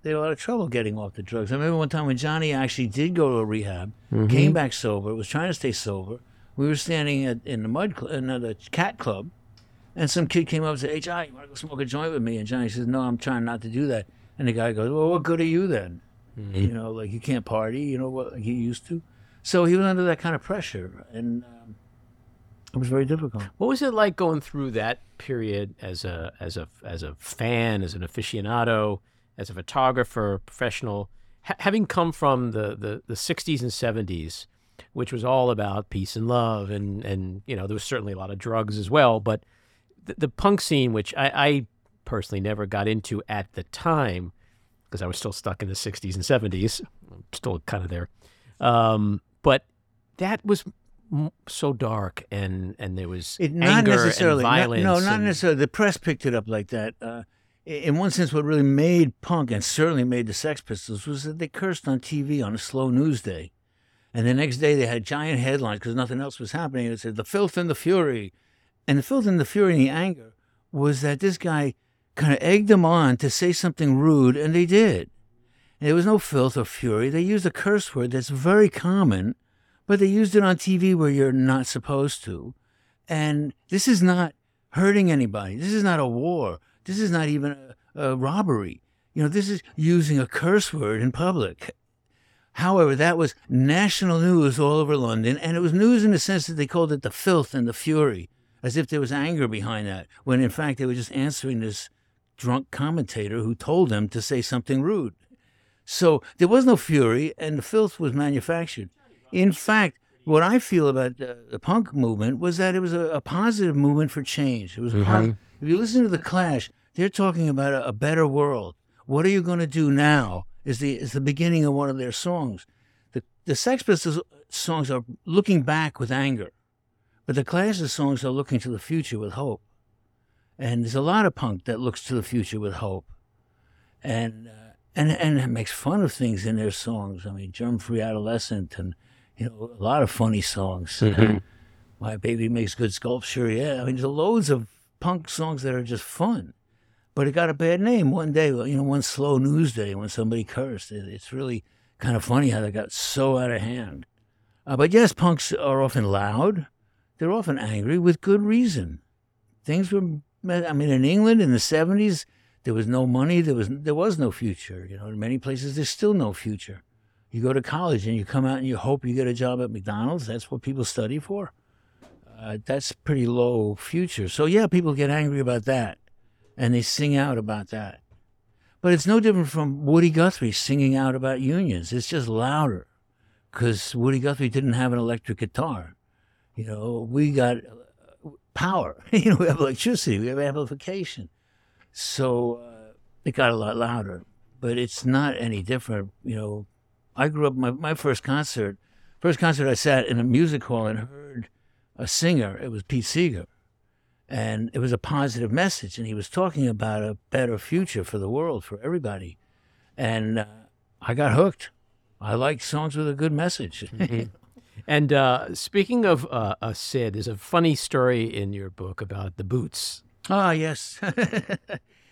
they had a lot of trouble getting off the drugs. I remember one time when Johnny actually did go to a rehab, came back sober, was trying to stay sober, we were standing in the cat club, and some kid came up and said, "Hey, Johnny, you want to go smoke a joint with me?" And Johnny says, "No, I'm trying not to do that." And the guy goes, "Well, what good are you then? Mm-hmm. You know, like you can't party, you know, what like you used to." So he was under that kind of pressure, and it was very difficult. What was it like going through that period as a fan, as an aficionado, as a photographer, professional, having come from the 60s and 70s, which was all about peace and love, and you know, there was certainly a lot of drugs as well, but the punk scene, which I personally never got into at the time, because I was still stuck in the 60s and 70s, I'm still kind of there, but that was so dark, and there was anger and violence. Not necessarily. The press picked it up like that. In one sense, what really made punk, and certainly made the Sex Pistols, was that they cursed on TV on a slow news day. And the next day they had giant headlines because nothing else was happening. It said, "The filth and the fury." And the filth and the fury and the anger was that this guy kind of egged them on to say something rude, and they did. And there was no filth or fury. They used a curse word that's very common, but they used it on TV where you're not supposed to. And this is not hurting anybody. This is not a war. This is not even a robbery. You know, this is using a curse word in public. However, that was national news all over London, and it was news in the sense that they called it the filth and the fury, as if there was anger behind that, when in fact they were just answering this drunk commentator who told them to say something rude. So there was no fury, and the filth was manufactured. In fact, what I feel about the punk movement was that it was a positive movement for change. It was If you listen to The Clash, they're talking about a better world. What are you going to do now is the beginning of one of their songs. The Sex Pistols songs are looking back with anger, but the Clash's songs are looking to the future with hope. And there's a lot of punk that looks to the future with hope. And it makes fun of things in their songs. I mean, Germ-Free Adolescent, and you know, a lot of funny songs. Mm-hmm. My Baby Makes Good Sculpture, yeah. I mean, there's loads of punk songs that are just fun. But it got a bad name one day, you know, one slow news day when somebody cursed. It's really kind of funny how they got so out of hand. But yes, punks are often loud. They're often angry with good reason. Things were, I mean, in England in the 70s, there was no money. There was no future. You know, in many places, there's still no future. You go to college and you come out and you hope you get a job at McDonald's. That's what people study for. That's pretty low future. So yeah, people get angry about that. And they sing out about that. But it's no different from Woody Guthrie singing out about unions. It's just louder, because Woody Guthrie didn't have an electric guitar. You know, we got power. You know, we have electricity. We have amplification. So it got a lot louder. But it's not any different. You know, I grew up, my first concert I sat in a music hall and heard a singer. It was Pete Seeger. And it was a positive message, and he was talking about a better future for the world, for everybody. And I got hooked. I like songs with a good message. Mm-hmm. And speaking of Sid, there's a funny story in your book about the boots. Ah, yes.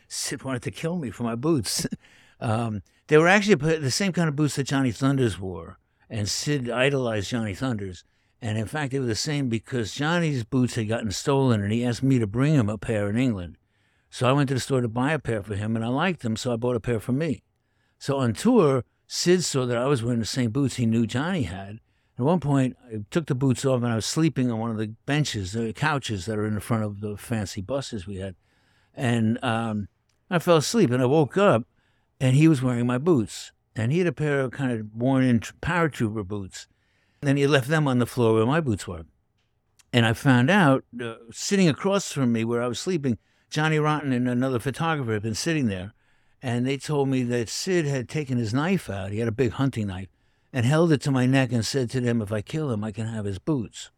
Sid wanted to kill me for my boots. They were actually the same kind of boots that Johnny Thunders wore, and Sid idolized Johnny Thunders. And in fact, they were the same because Johnny's boots had gotten stolen, and he asked me to bring him a pair in England. So I went to the store to buy a pair for him, and I liked them, so I bought a pair for me. So on tour, Sid saw that I was wearing the same boots he knew Johnny had. At one point, I took the boots off, and I was sleeping on one of the benches, the couches that are in the front of the fancy buses we had. And I fell asleep, and I woke up, and he was wearing my boots. And he had a pair of kind of worn-in paratrooper boots. Then he left them on the floor where my boots were. And I found out, sitting across from me where I was sleeping, Johnny Rotten and another photographer had been sitting there. And they told me that Sid had taken his knife out. He had a big hunting knife and held it to my neck and said to them, "If I kill him, I can have his boots."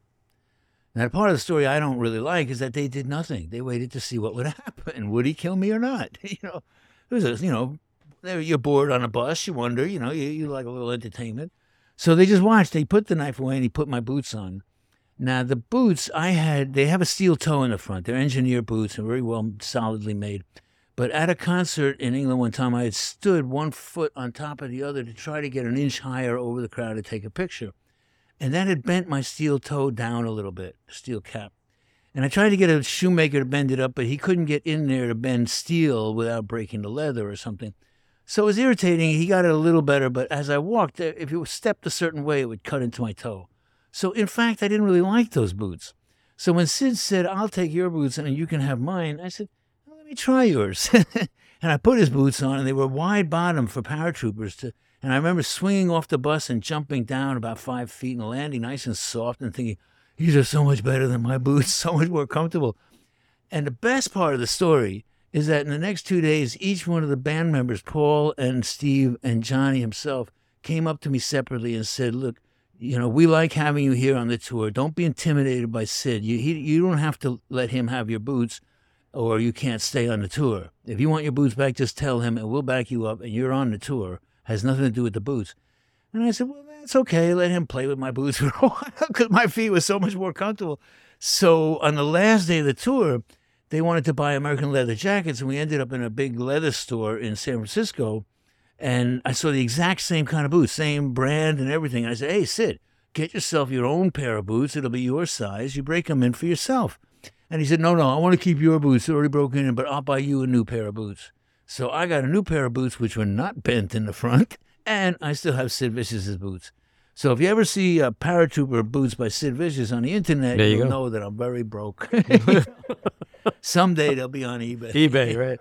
Now, part of the story I don't really like is that they did nothing. They waited to see what would happen. Would he kill me or not? You know, it was, you're bored on a bus. You wonder, you know, you like a little entertainment. So they just watched. They put the knife away, and he put my boots on. Now, the boots I had, they have a steel toe in the front. They're engineer boots and very well solidly made. But at a concert in England one time, I had stood one foot on top of the other to try to get an inch higher over the crowd to take a picture. And that had bent my steel toe down a little bit, steel cap. And I tried to get a shoemaker to bend it up, but he couldn't get in there to bend steel without breaking the leather or something. So it was irritating. He got it a little better, but as I walked, if you stepped a certain way, it would cut into my toe. So in fact, I didn't really like those boots. So when Sid said, "I'll take your boots and you can have mine," I said, "Well, let me try yours." And I put his boots on, and they were wide bottom for paratroopers to. And I remember swinging off the bus and jumping down about 5 feet and landing nice and soft and thinking, these are so much better than my boots, so much more comfortable. And the best part of the story is that in the next 2 days, each one of the band members, Paul and Steve and Johnny himself, came up to me separately and said, "Look, you know, we like having you here on the tour. Don't be intimidated by Sid. You don't have to let him have your boots, or you can't stay on the tour. If you want your boots back, just tell him, and we'll back you up, and you're on the tour. Has nothing to do with the boots." And I said, "Well, that's okay. Let him play with my boots for a while," because my feet were so much more comfortable. So on the last day of the tour, they wanted to buy American leather jackets, and we ended up in a big leather store in San Francisco. And I saw the exact same kind of boots, same brand and everything. And I said, "Hey, Sid, get yourself your own pair of boots. It'll be your size. You break them in for yourself." And he said, No, I want to keep your boots. They're already broken in, but I'll buy you a new pair of boots." So I got a new pair of boots, which were not bent in the front, and I still have Sid Vicious's boots. So if you ever see Paratrooper boots by Sid Vicious on the internet, you'll know that I'm very broke. Someday they'll be on eBay. eBay, right.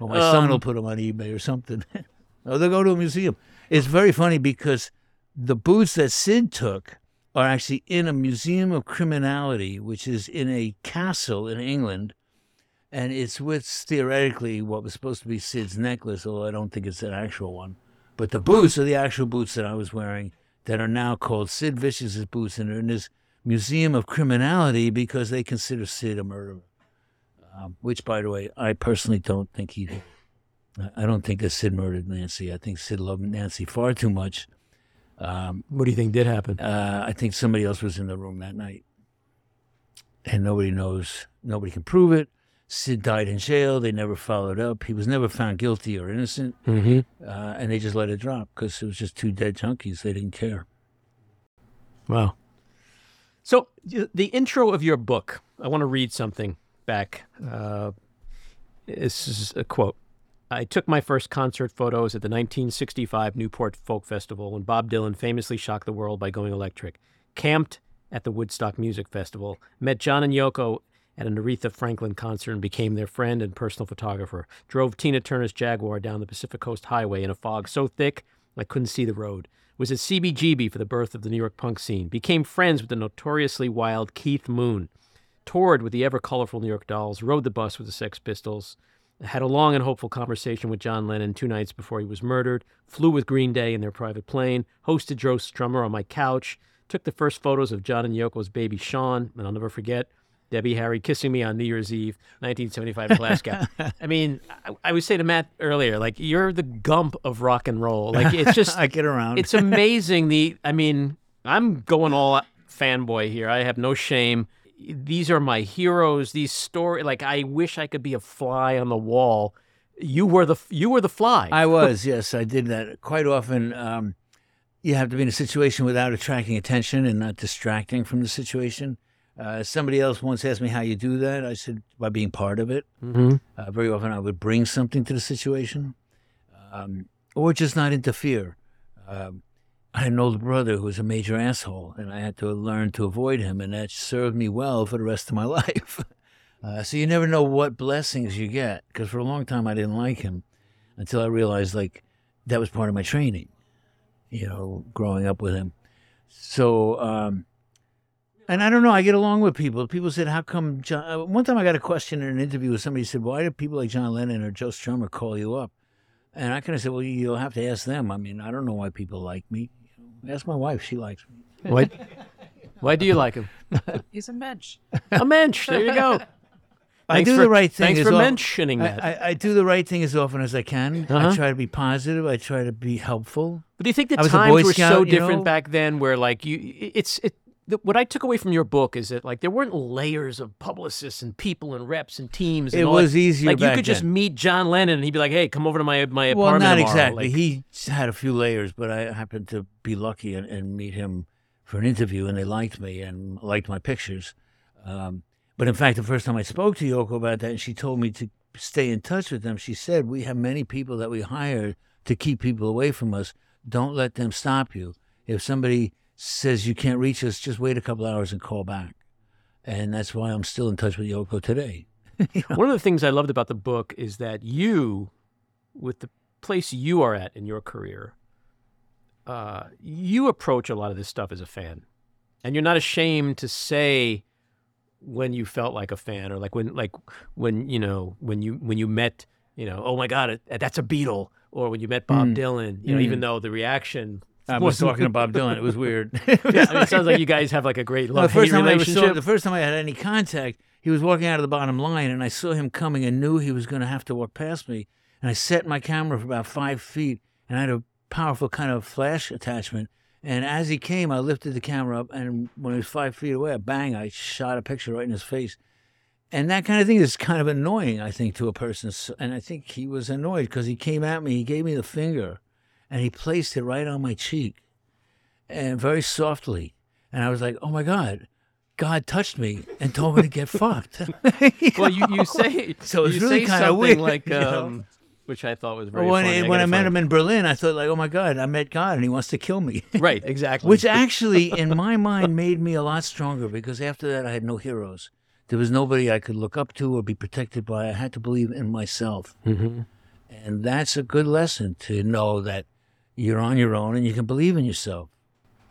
Or my son will put them on eBay or something. Or they'll go to a museum. It's very funny because the boots that Sid took are actually in a museum of criminality, which is in a castle in England. And it's with, theoretically, what was supposed to be Sid's necklace, although I don't think it's an actual one. But the boots are the actual boots that I was wearing that are now called Sid Vicious's boots, and they're in this museum of criminality because they consider Sid a murderer. Which, by the way, I personally don't think he did. I don't think that Sid murdered Nancy. I think Sid loved Nancy far too much. What do you think did happen? I think somebody else was in the room that night. And nobody knows. Nobody can prove it. Sid died in jail. They never followed up. He was never found guilty or innocent. Mm-hmm. And they just let it drop because it was just two dead junkies. They didn't care. Wow. So the intro of your book, I want to read something back. This is a quote. "I took my first concert photos at the 1965 Newport Folk Festival when Bob Dylan famously shocked the world by going electric. Camped at the Woodstock Music Festival. Met John and Yoko at an Aretha Franklin concert and became their friend and personal photographer. Drove Tina Turner's Jaguar down the Pacific Coast Highway in a fog so thick I couldn't see the road. Was at CBGB for the birth of the New York punk scene. Became friends with the notoriously wild Keith Moon. Toured with the ever-colorful New York Dolls. Rode the bus with the Sex Pistols. Had a long and hopeful conversation with John Lennon 2 nights before he was murdered. Flew with Green Day in their private plane. Hosted Joe Strummer on my couch. Took the first photos of John and Yoko's baby Sean, and I'll never forget Debbie Harry kissing me on New Year's Eve, 1975 in Glasgow." I mean, I would say to Matt earlier, like, you're the Gump of rock and roll. Like, it's just... I get around. It's amazing. I'm going all fanboy here. I have no shame. These are my heroes. These stories... Like, I wish I could be a fly on the wall. You were the fly. I was, yes. I did that quite often. You have to be in a situation without attracting attention and not distracting from the situation. Somebody else once asked me how you do that. I said, by being part of it. Mm-hmm. Very often I would bring something to the situation or just not interfere. I had an older brother who was a major asshole, and I had to learn to avoid him, and that served me well for the rest of my life. So you never know what blessings you get, because for a long time I didn't like him until I realized, like, that was part of my training, you know, growing up with him. So... And I don't know, I get along with people. People said, how come John... One time I got a question in an interview with somebody who said, why do people like John Lennon or Joe Strummer call you up? And I kind of said, well, you'll have to ask them. I mean, I don't know why people like me. Ask my wife, she likes me. What? Why do you like him? He's a mensch. A mensch, there you go. Thanks for mentioning that. I do the right thing as often as I can. Uh-huh. I try to be positive. I try to be helpful. But do you think the times were so different back then where, like, what I took away from your book is that, like, there weren't layers of publicists and people and reps and teams. And it was easier. Like, you could just meet John Lennon and he'd be like, "Hey, come over to my apartment tomorrow." Well, not exactly. He had a few layers, but I happened to be lucky and meet him for an interview, and they liked me and liked my pictures. But in fact, the first time I spoke to Yoko about that, and she told me to stay in touch with them, she said, we have many people that we hire to keep people away from us. Don't let them stop you. If somebody says you can't reach us, just wait a couple hours and call back. And that's why I'm still in touch with Yoko today. You know? One of the things I loved about the book is that you, with the place you are at in your career, you approach a lot of this stuff as a fan. And you're not ashamed to say when you felt like a fan, or when you met, you know, oh my God, that's a Beatle, or when you met Bob Dylan, you know, even though the reaction... I was talking to Bob Dylan. It was weird. It sounds like you guys have like a great love-hate relationship. The first time I had any contact, he was walking out of the bottom line, and I saw him coming and knew he was going to have to walk past me. And I set my camera for about 5 feet, and I had a powerful kind of flash attachment. And as he came, I lifted the camera up, and when he was 5 feet away, I shot a picture right in his face. And that kind of thing is kind of annoying, I think, to a person. And I think he was annoyed because he came at me, he gave me the finger, and he placed it right on my cheek, and very softly. And I was like, oh my God, God touched me and told me to get fucked. Well, you say, so it's really kind of weird, like, which I thought was very funny. When I met him in Berlin, I thought like, oh my God, I met God and he wants to kill me. Right, exactly. Which actually, in my mind, made me a lot stronger, because after that I had no heroes. There was nobody I could look up to or be protected by. I had to believe in myself. Mm-hmm. And that's a good lesson, to know that you're on your own, and you can believe in yourself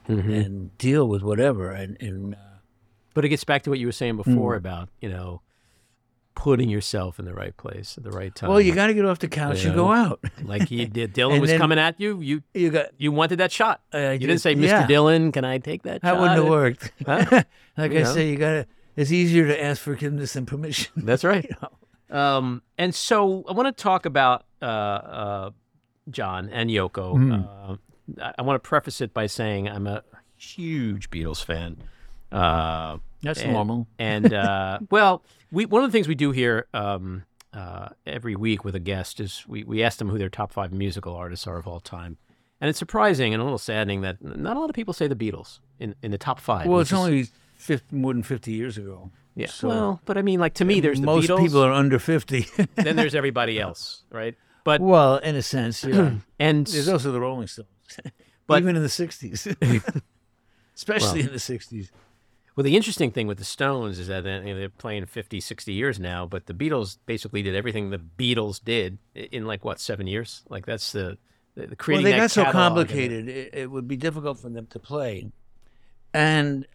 and deal with whatever. But it gets back to what you were saying before about, you know, putting yourself in the right place at the right time. Well, you got to get off the couch and go out. Like he did. Dylan was coming at you. You wanted that shot. You didn't say, Mr. Dylan, can I take that shot? That wouldn't have worked. Huh? Like I say, it's easier to ask forgiveness than permission. That's right. You know? And so I want to talk about... John and Yoko. I want to preface it by saying I'm a huge Beatles fan. That's normal. And well, one of the things we do here every week with a guest is we ask them who their top five musical artists are of all time. And it's surprising and a little saddening that not a lot of people say the Beatles in the top five. Well, it's only more than 50 years ago. Yeah. So, well, but I mean, like, to me, there's the Beatles. Most people are under 50. Then there's everybody else, right? But, well, in a sense, yeah. And there's also the Rolling Stones, but even in the 60s, especially in the 60s. Well, the interesting thing with the Stones is that they're playing 50, 60 years now, but the Beatles basically did everything the Beatles did in, like, what, 7 years? Like, that's the creating. Well, they got so complicated, it would be difficult for them to play. And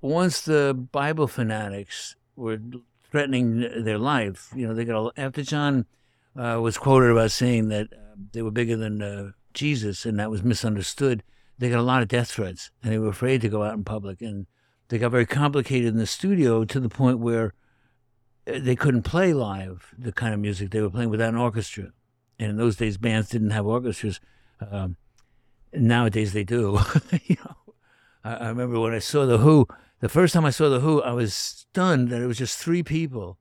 once the Bible fanatics were threatening their life, you know, they got after John... was quoted about saying that they were bigger than Jesus, and that was misunderstood. They got a lot of death threats, and they were afraid to go out in public. And they got very complicated in the studio to the point where they couldn't play live the kind of music they were playing without an orchestra. And in those days, bands didn't have orchestras. Nowadays, they do. You know, I remember when I saw The Who, the first time I saw The Who, I was stunned that it was just three people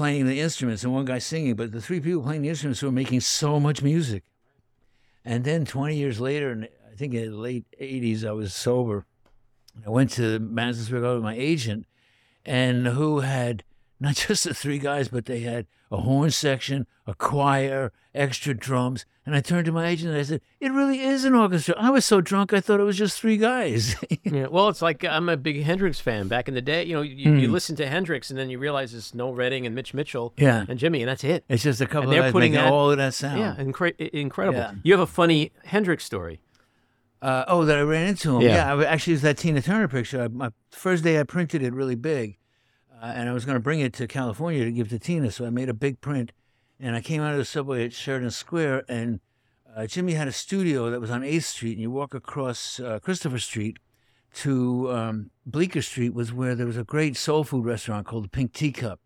playing the instruments and one guy singing, but the three people playing the instruments were making so much music. And then 20 years later, and I think in the late 80s, I was sober. I went to Madison Square Garden with my agent, and who had not just the three guys, but they had a horn section, a choir, extra drums. And I turned to my agent and I said, it really is an orchestra. I was so drunk, I thought it was just three guys. Yeah, well, it's like, I'm a big Hendrix fan. Back in the day, you know, you listen to Hendrix and then you realize it's Noel Redding and Mitch Mitchell and Jimmy, and that's it. It's just a couple of guys making all of that sound. Yeah, incredible. Yeah. You have a funny Hendrix story. That I ran into him. Yeah, actually, it was that Tina Turner picture. My first day I printed it really big. And I was going to bring it to California to give to Tina, so I made a big print. And I came out of the subway at Sheridan Square, and Jimmy had a studio that was on 8th Street, and you walk across Christopher Street to Bleecker Street, was where there was a great soul food restaurant called the Pink Teacup.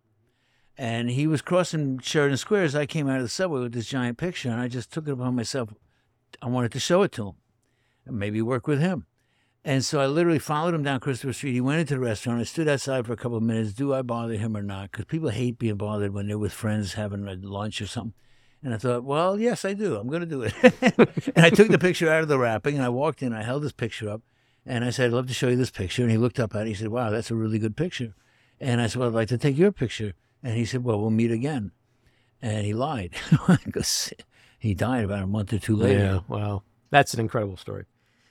And he was crossing Sheridan Square as I came out of the subway with this giant picture, and I just took it upon myself. I wanted to show it to him and maybe work with him. And so I literally followed him down Christopher Street. He went into the restaurant. I stood outside for a couple of minutes. Do I bother him or not? Because people hate being bothered when they're with friends having a lunch or something. And I thought, well, yes, I do. I'm going to do it. And I took the picture out of the wrapping, and I walked in. I held this picture up, And I said, I'd love to show you this picture. And he looked up at it. He said, wow, that's a really good picture. And I said, well, I'd like to take your picture. And he said, well, we'll meet again. And he lied. He died about a month or two later. Yeah, wow. That's an incredible story.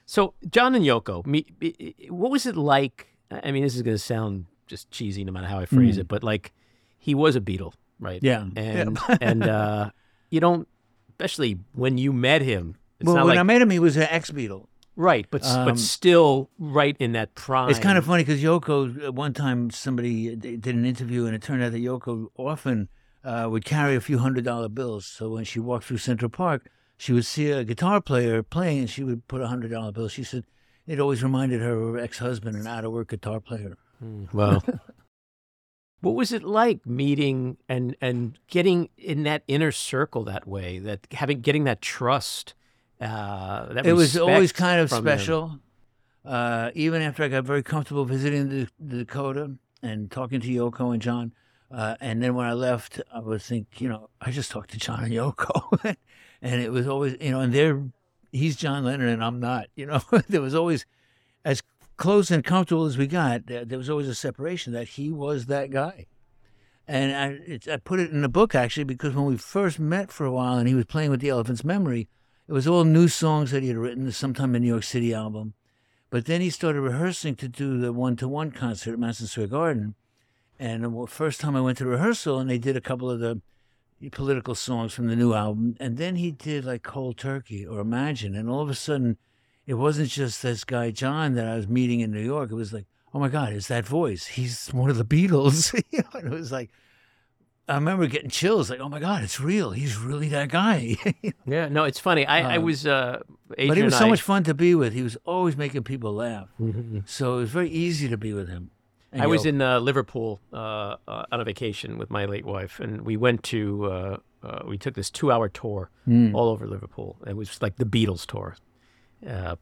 So John and Yoko, what was it like? I mean, this is going to sound just cheesy no matter how I phrase it, but like he was a Beatle, right? Yeah. And, and you don't, especially when you met him. Well, when I met him, he was an ex-Beatle. Right, but still right in that prime. It's kind of funny because Yoko, one time somebody did an interview and it turned out that Yoko often would carry a few $100 bills. So when she walked through Central Park, she would see a guitar player playing and she would put a $100 bill. She said it always reminded her of her ex-husband, an out-of-work guitar player. Wow. What was it like meeting and getting in that inner circle that way, that getting that trust? It was always kind of special. Even after I got very comfortable visiting the Dakota and talking to Yoko and John, and then when I left, I would think, I just talked to John and Yoko, and it was always, and he's John Lennon and I'm not. There was always, as close and comfortable as we got, there was always a separation that he was that guy. And I put it in the book actually, because when we first met for a while and he was playing with the Elephant's Memory, it was all new songs that he had written, sometime a New York City album. But then he started rehearsing to do the one-to-one concert at Madison Square Garden. And the first time I went to rehearsal, and they did a couple of the political songs from the new album. And then he did like Cold Turkey or Imagine. And all of a sudden, it wasn't just this guy, John, that I was meeting in New York. It was like, oh my God, it's that voice. He's one of the Beatles. And it was like, I remember getting chills, like, oh my God, it's real. He's really that guy. Yeah, no, it's funny. I was Adrian. But he was so much fun to be with. He was always making people laugh. So it was very easy to be with him. And I was in Liverpool on a vacation with my late wife, and we went to, we took this 2-hour tour all over Liverpool. It was like the Beatles tour.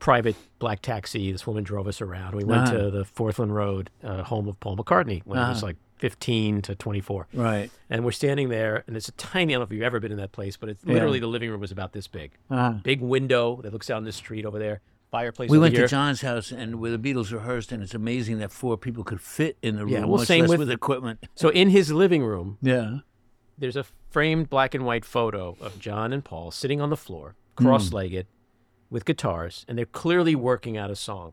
Private black taxi, this woman drove us around. We went to the Forthland Road, home of Paul McCartney, when it was like 15 to 24. Right. And we're standing there, and it's a tiny, I don't know if you've ever been in that place, but it's literally the living room was about this big. Big window that looks out on the street over there, fireplace over here. We went to John's house, and where the Beatles rehearsed, and it's amazing that 4 people could fit in the room, much same less with equipment. So in his living room, there's a framed black and white photo of John and Paul sitting on the floor, cross-legged, with guitars, and they're clearly working out a song.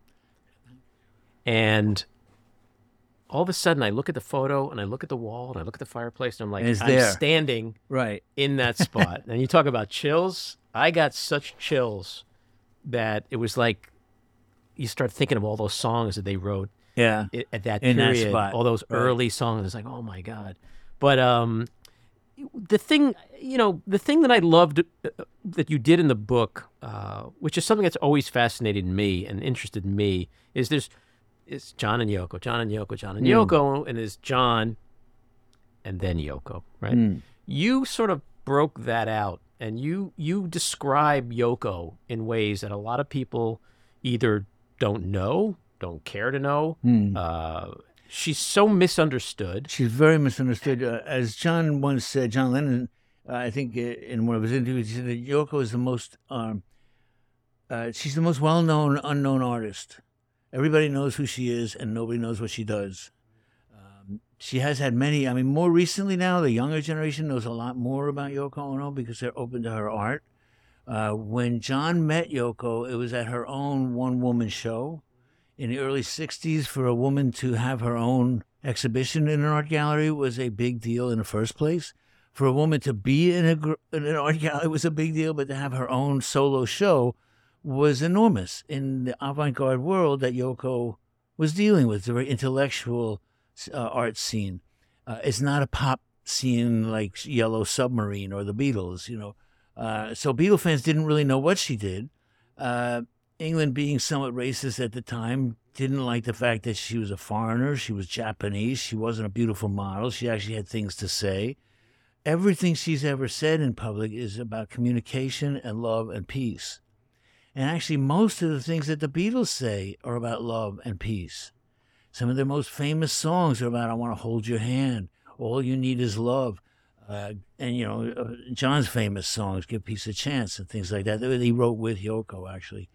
And all of a sudden, I look at the photo, and I look at the wall, and I look at the fireplace, and I'm like, I'm standing right in that spot. And you talk about chills. I got such chills that it was like you start thinking of all those songs that they wrote at that period, that spot. All those early songs. It's like, oh, my God. But the thing that I loved that you did in the book, which is something that's always fascinated me and interested me, is it's John and Yoko, John and Yoko, John and Yoko, and it's John and then Yoko, right? You sort of broke that out, and you describe Yoko in ways that a lot of people either don't know, don't care to know. She's so misunderstood. She's very misunderstood. As John once said, John Lennon, I think in one of his interviews, he said that Yoko is the most, she's the most well-known, unknown artist. Everybody knows who she is, and nobody knows what she does. She has had many, more recently now, the younger generation knows a lot more about Yoko Ono because they're open to her art. When John met Yoko, it was at her own one-woman show. In the early 60s, for a woman to have her own exhibition in an art gallery was a big deal in the first place. For a woman to be in an art gallery was a big deal, but to have her own solo show was enormous in the avant-garde world that Yoko was dealing with, the very intellectual art scene. It's not a pop scene like Yellow Submarine or the Beatles, So Beatle fans didn't really know what she did. England, being somewhat racist at the time, didn't like the fact that she was a foreigner, she was Japanese, she wasn't a beautiful model, she actually had things to say. Everything she's ever said in public is about communication and love and peace. And actually, most of the things that the Beatles say are about love and peace. Some of their most famous songs are about, I want to hold your hand, all you need is love. And John's famous songs, Give Peace a Chance and things like that, that he wrote with Yoko, actually.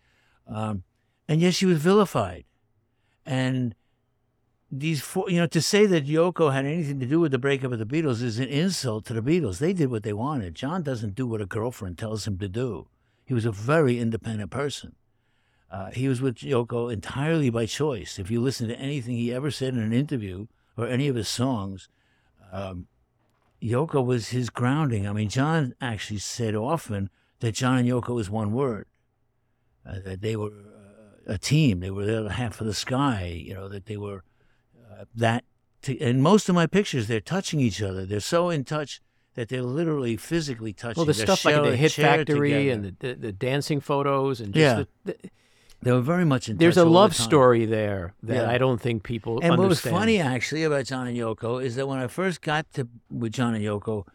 And yet she was vilified. And these four, you know, to say that Yoko had anything to do with the breakup of the Beatles is an insult to the Beatles. They did what they wanted. John doesn't do what a girlfriend tells him to do. He was a very independent person. He was with Yoko entirely by choice. If you listen to anything he ever said in an interview or any of his songs, Yoko was his grounding. I mean, John actually said often that John and Yoko was one word, that they were a team. They were the other half of the sky, you know, that they were and most of my pictures, they're touching each other. They're so in touch that they're literally physically touching. Well, the stuff like the Hit Factory and the dancing photos and just they were very much in touch. There's a love story there that I don't think people understand. And what was funny, actually, about John and Yoko is that when I first got to with John and Yoko,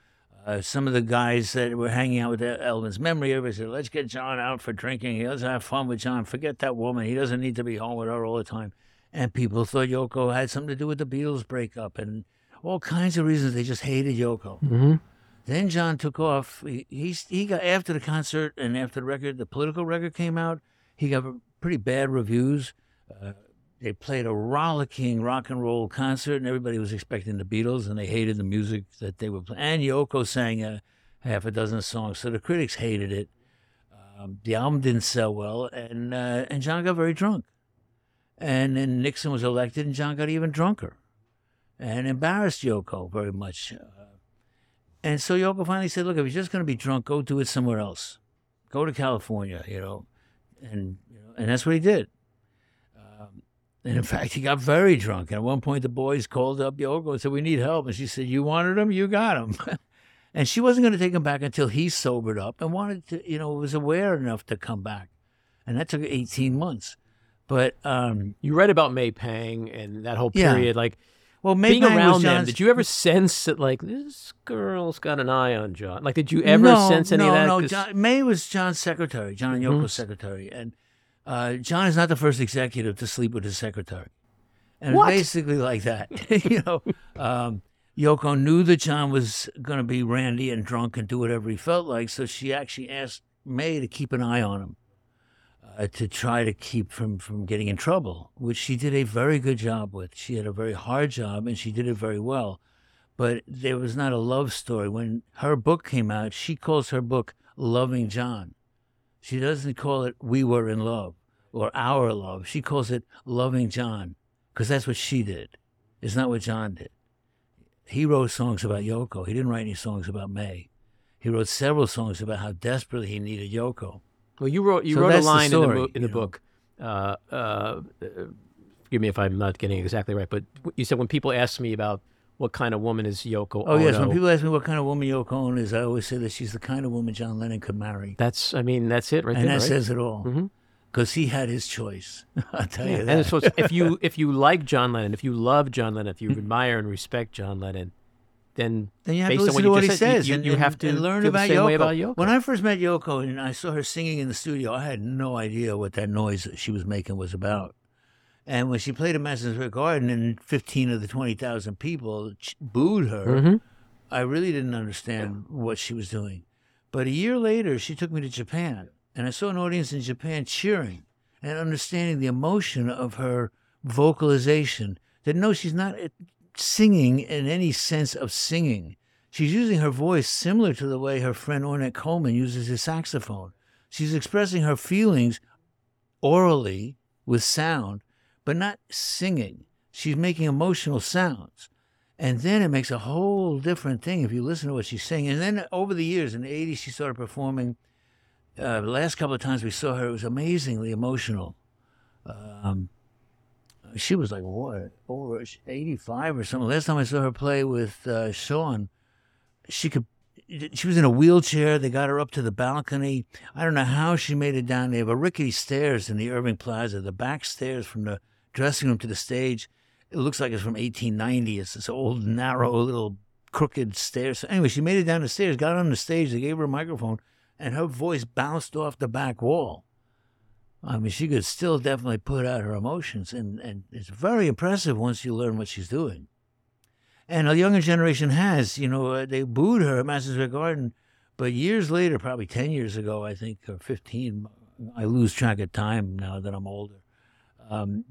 some of the guys that were hanging out with Elephant's Memory, everybody said, let's get John out for drinking. Let's have fun with John. Forget that woman. He doesn't need to be home with her all the time. And people thought Yoko had something to do with the Beatles breakup and all kinds of reasons. They just hated Yoko. Mm-hmm. Then John took off. He got, after the concert and after the record, the Political record came out, he got pretty bad reviews. They played a rollicking rock and roll concert, and everybody was expecting the Beatles, and they hated the music that they were playing. And Yoko sang half a dozen songs, so the critics hated it. The album didn't sell well, and John got very drunk. And then Nixon was elected, and John got even drunker and embarrassed Yoko very much. And so Yoko finally said, look, if you're just going to be drunk, go do it somewhere else. Go to California, you know. And that's what he did. And in fact, he got very drunk. And at one point, the boys called up Yoko and said, we need help. And she said, you wanted him? You got him. And she wasn't going to take him back until he sobered up and wanted to, you know, was aware enough to come back. And that took 18 months. But you read about May Pang and that whole period, like being around them. Did you ever sense that, like, this girl's got an eye on John? Like, did you ever sense any of that? No, John, May was John's secretary, John and Yoko's secretary, and John is not the first executive to sleep with his secretary, and it's basically like that. You know, Yoko knew that John was going to be randy and drunk and do whatever he felt like, so she actually asked May to keep an eye on him. To try to keep from getting in trouble, which she did a very good job with. She had a very hard job, and she did it very well. But there was not a love story. When her book came out, she calls her book Loving John. She doesn't call it We Were in Love or Our Love. She calls it Loving John because that's what she did. It's not what John did. He wrote songs about Yoko. He didn't write any songs about May. He wrote several songs about how desperately he needed Yoko. Well, you wrote a line in the book. Forgive me if I'm not getting it exactly right, but you said when people ask me about what kind of woman is Yoko Ono. Oh, yes. When people ask me what kind of woman Yoko Ono is, I always say that she's the kind of woman John Lennon could marry. That's it right there, right? And that says it all. Because he had his choice. I'll tell you that. And so if you like John Lennon, if you love John Lennon, if you admire and respect John Lennon, Then you have to listen to what he says. You have to learn about Yoko. When I first met Yoko and I saw her singing in the studio, I had no idea what that noise that she was making was about. And when she played at Madison Square Garden and 15 of the 20,000 people booed her, I really didn't understand what she was doing. But a year later, she took me to Japan, and I saw an audience in Japan cheering and understanding the emotion of her vocalization. That no, she's not singing in any sense of singing. She's using her voice similar to the way her friend Ornette Coleman uses his saxophone. She's expressing her feelings orally with sound, but not singing. She's making emotional sounds. And then it makes a whole different thing if you listen to what she's saying. And then over the years, in the 80s, she started performing. The last couple of times we saw her, it was amazingly emotional. She was like, what, over 85 or something. Last time I saw her play with Sean, she was in a wheelchair. They got her up to the balcony. I don't know how she made it down. They have a rickety stairs in the Irving Plaza, the back stairs from the dressing room to the stage. It looks like it's from 1890. It's this old, narrow, little crooked stairs. So anyway, she made it down the stairs, got on the stage. They gave her a microphone, and her voice bounced off the back wall. I mean, she could still definitely put out her emotions, and it's very impressive once you learn what she's doing. And a younger generation has, you know, they booed her at Madison Square Garden, but years later, probably 10 years ago, I think, or 15, I lose track of time now that I'm older.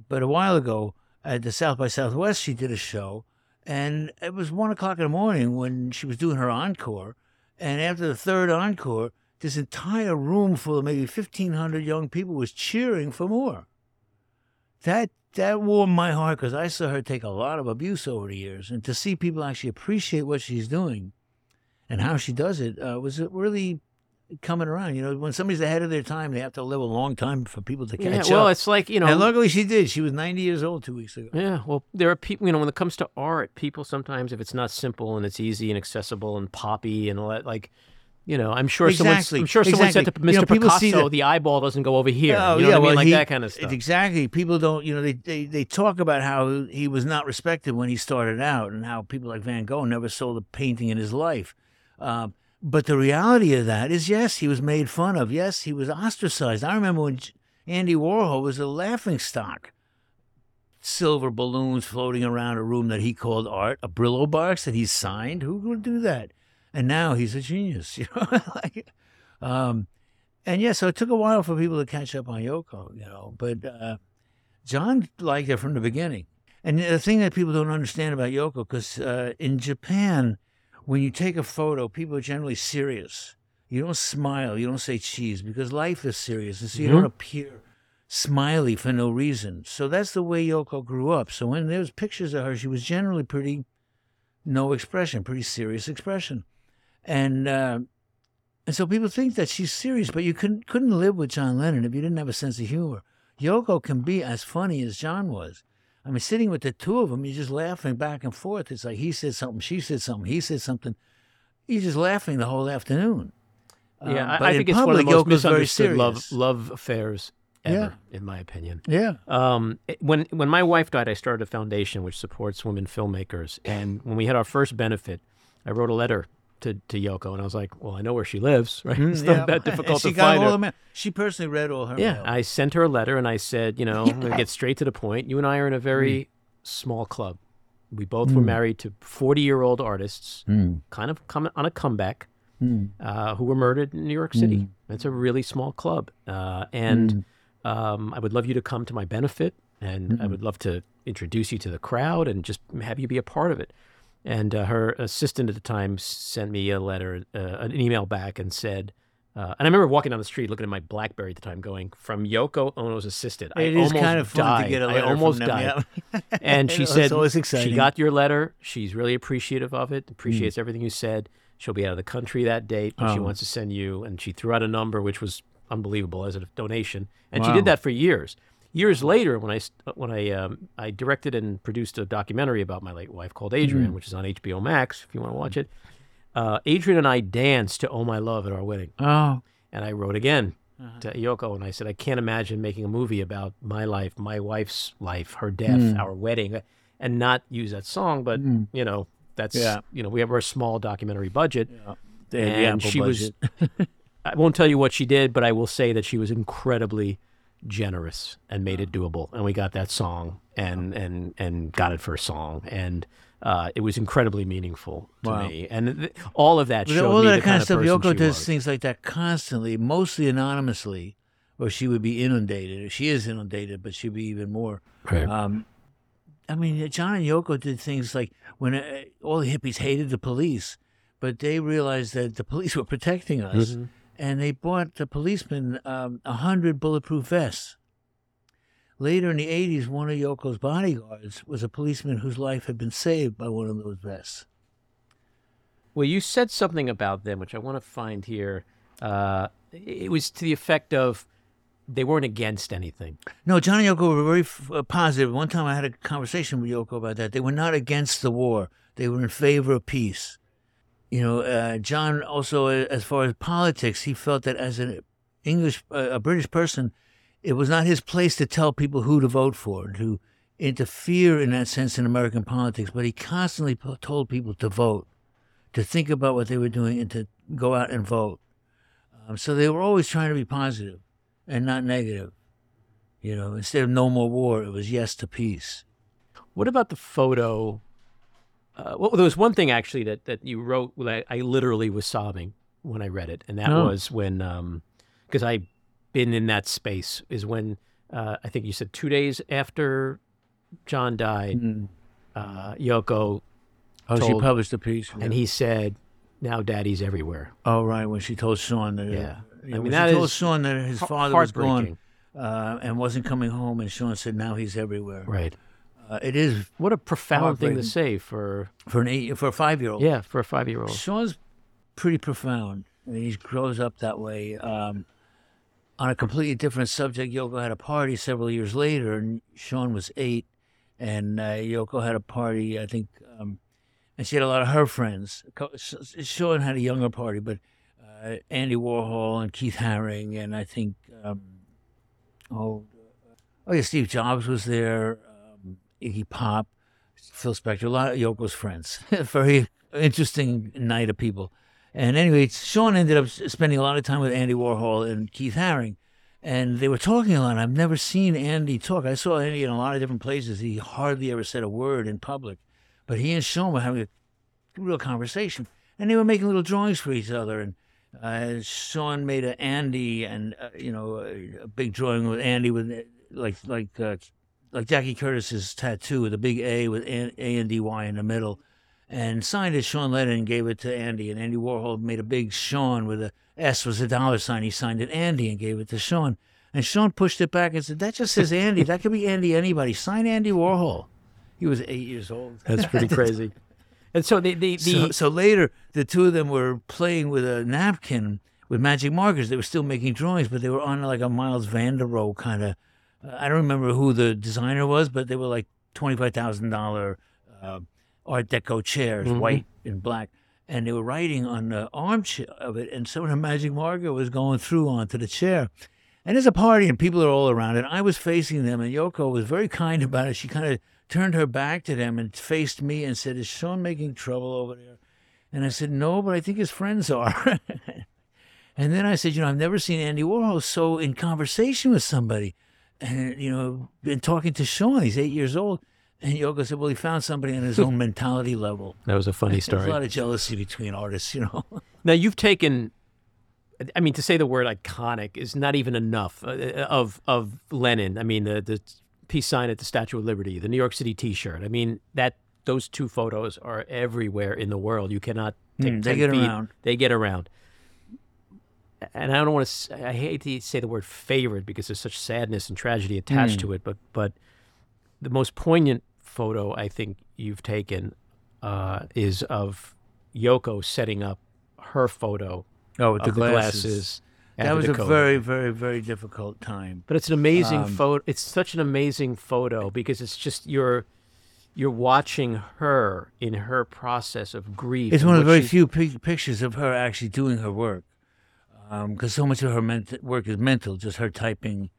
But a while ago at the South by Southwest, she did a show, and it was 1 o'clock in the morning when she was doing her encore. And after the third encore, this entire room full of maybe 1,500 young people was cheering for more. That warmed my heart, because I saw her take a lot of abuse over the years. And to see people actually appreciate what she's doing and how she does it was really coming around. You know, when somebody's ahead of their time, they have to live a long time for people to catch up. Well, it's like, you know. And luckily she did. She was 90 years old 2 weeks ago. Yeah, well, there are people, you know, when it comes to art, people sometimes, if it's not simple and it's easy and accessible and poppy and all that, like, you know, I'm sure someone said to Mr. Picasso, the eyeball doesn't go over here. Oh, you know what I mean? Well, like that kind of stuff. Exactly. People don't, you know, they talk about how he was not respected when he started out and how people like Van Gogh never sold a painting in his life. But the reality of that is, yes, he was made fun of. Yes, he was ostracized. I remember when Andy Warhol was a laughingstock. Silver balloons floating around a room that he called art, a Brillo box that he signed. Who would do that? And now he's a genius, you know. And yeah, so it took a while for people to catch up on Yoko, you know. But John liked it from the beginning. And the thing that people don't understand about Yoko, because in Japan, when you take a photo, people are generally serious. You don't smile. You don't say cheese, because life is serious. And so you don't appear smiley for no reason. So that's the way Yoko grew up. So when there was pictures of her, she was generally pretty no expression, pretty serious expression. And so people think that she's serious, but you couldn't live with John Lennon if you didn't have a sense of humor. Yoko can be as funny as John was. I mean, sitting with the two of them, you're just laughing back and forth. It's like he said something, she said something, he said something. You're just laughing the whole afternoon. Yeah, I think it's one of the most misunderstood love affairs ever, in my opinion. Yeah. When my wife died, I started a foundation which supports women filmmakers. And when we had our first benefit, I wrote a letter to Yoko, and I was like, well, I know where she lives, right? It's not that difficult to find her. She personally read all her mail. I sent her a letter, and I said, you know, I'm going to get straight to the point. You and I are in a very small club. We both were married to 40-year-old artists, kind of on a comeback, who were murdered in New York City. That's a really small club. And I would love you to come to my benefit, and I would love to introduce you to the crowd and just have you be a part of it. And her assistant at the time sent me a letter, an email back, and said, and I remember walking down the street looking at my BlackBerry at the time going, from Yoko Ono's assistant. I almost died. And she said, she got your letter. She's really appreciative of it, appreciates everything you said. She'll be out of the country that date, but she wants to send you. And she threw out a number, which was unbelievable, as a donation. And she did that for years. Years later, when I directed and produced a documentary about my late wife called Adrienne, which is on HBO Max, if you want to watch it. Adrienne and I danced to Oh My Love at our wedding. Oh. And I wrote again to Yoko, and I said, I can't imagine making a movie about my life, my wife's life, her death, our wedding, and not use that song. But, you know, that's, you know, we have our small documentary budget. Yeah. And she budget. Was, I won't tell you what she did, but I will say that she was incredibly generous and made it doable, and we got that song and got it for a song, and it was incredibly meaningful to me, and all of that showed all me that the kind of stuff Yoko does was. Things like that constantly, mostly anonymously, or she would be inundated, or she is inundated, but she'd be even more I mean, John and Yoko did things like when all the hippies hated the police, but they realized that the police were protecting us. And they bought the policemen 100 bulletproof vests. Later in the 80s, one of Yoko's bodyguards was a policeman whose life had been saved by one of those vests. Well, you said something about them, which I want to find here. It was to the effect of they weren't against anything. No, John and Yoko were very positive. One time I had a conversation with Yoko about that. They were not against the war. They were in favor of peace. You know, John also, as far as politics, he felt that as an English, a British person, it was not his place to tell people who to vote for, to interfere in that sense in American politics. But he constantly told people to vote, to think about what they were doing, and to go out and vote. So they were always trying to be positive and not negative. You know, instead of no more war, it was yes to peace. What about the photo? Well, there was one thing actually that you wrote. I literally was sobbing when I read it, and that was when because I been in that space is when, I think you said 2 days after John died, Yoko she published a piece. And he said, now Daddy's everywhere. Oh, right, when she told Sean that, told Sean that his father was gone and wasn't coming home, and Sean said, now he's everywhere. Right. It is. What a profound thing to say for a 5-year-old. Yeah, for a 5-year-old. Sean's pretty profound. I mean, he grows up that way. On a completely different subject, Yoko had a party several years later, and Sean was 8, and Yoko had a party, I think, and she had a lot of her friends. Sean had a younger party, but Andy Warhol and Keith Haring, and I think, Steve Jobs was there, Iggy Pop, Phil Spector, a lot of Yoko's friends. Very interesting night of people. And anyway, Sean ended up spending a lot of time with Andy Warhol and Keith Haring, and they were talking a lot. I've never seen Andy talk. I saw Andy in a lot of different places. He hardly ever said a word in public, but he and Sean were having a real conversation, and they were making little drawings for each other. And Sean made an Andy, and a big drawing with Andy with like Jackie Curtis's tattoo with a big A with A-N-D-Y in the middle. And signed it Sean Lennon and gave it to Andy. And Andy Warhol made a big Sean with a S was a $. He signed it Andy and gave it to Sean. And Sean pushed it back and said, that just says Andy. That could be Andy anybody. Sign Andy Warhol. He was 8 years old. That's pretty crazy. And so so later, the two of them were playing with a napkin with magic markers. They were still making drawings, but they were on like a Miles Van der Rohe kind of, I don't remember who the designer was, but they were like $25,000 Art Deco chairs, white and black, and they were writing on the armchair of it, and so the magic marker was going through onto the chair. And there's a party, and people are all around, and I was facing them, and Yoko was very kind about it. She kind of turned her back to them and faced me and said, is Sean making trouble over there? And I said, no, but I think his friends are. And then I said, I've never seen Andy Warhol so in conversation with somebody, and, been talking to Sean. He's 8 years old. And Yoko said, well, he found somebody on his own mentality level. That was a funny story. There's a lot of jealousy between artists, Now, you've taken, to say the word iconic is not even enough of Lennon. I mean, the peace sign at the Statue of Liberty, the New York City T-shirt. I mean, those two photos are everywhere in the world. You cannot take 10 feet. Around. They get around. And I don't want to, I hate to say the word favorite because there's such sadness and tragedy attached to it, but the most poignant photo I think you've taken is of Yoko setting up her photo with the glasses. That was a very, very, very difficult time. But it's an amazing photo. It's such an amazing photo because it's just you're watching her in her process of grief. It's one of the very few pictures of her actually doing her work because so much of her work is mental, just her typing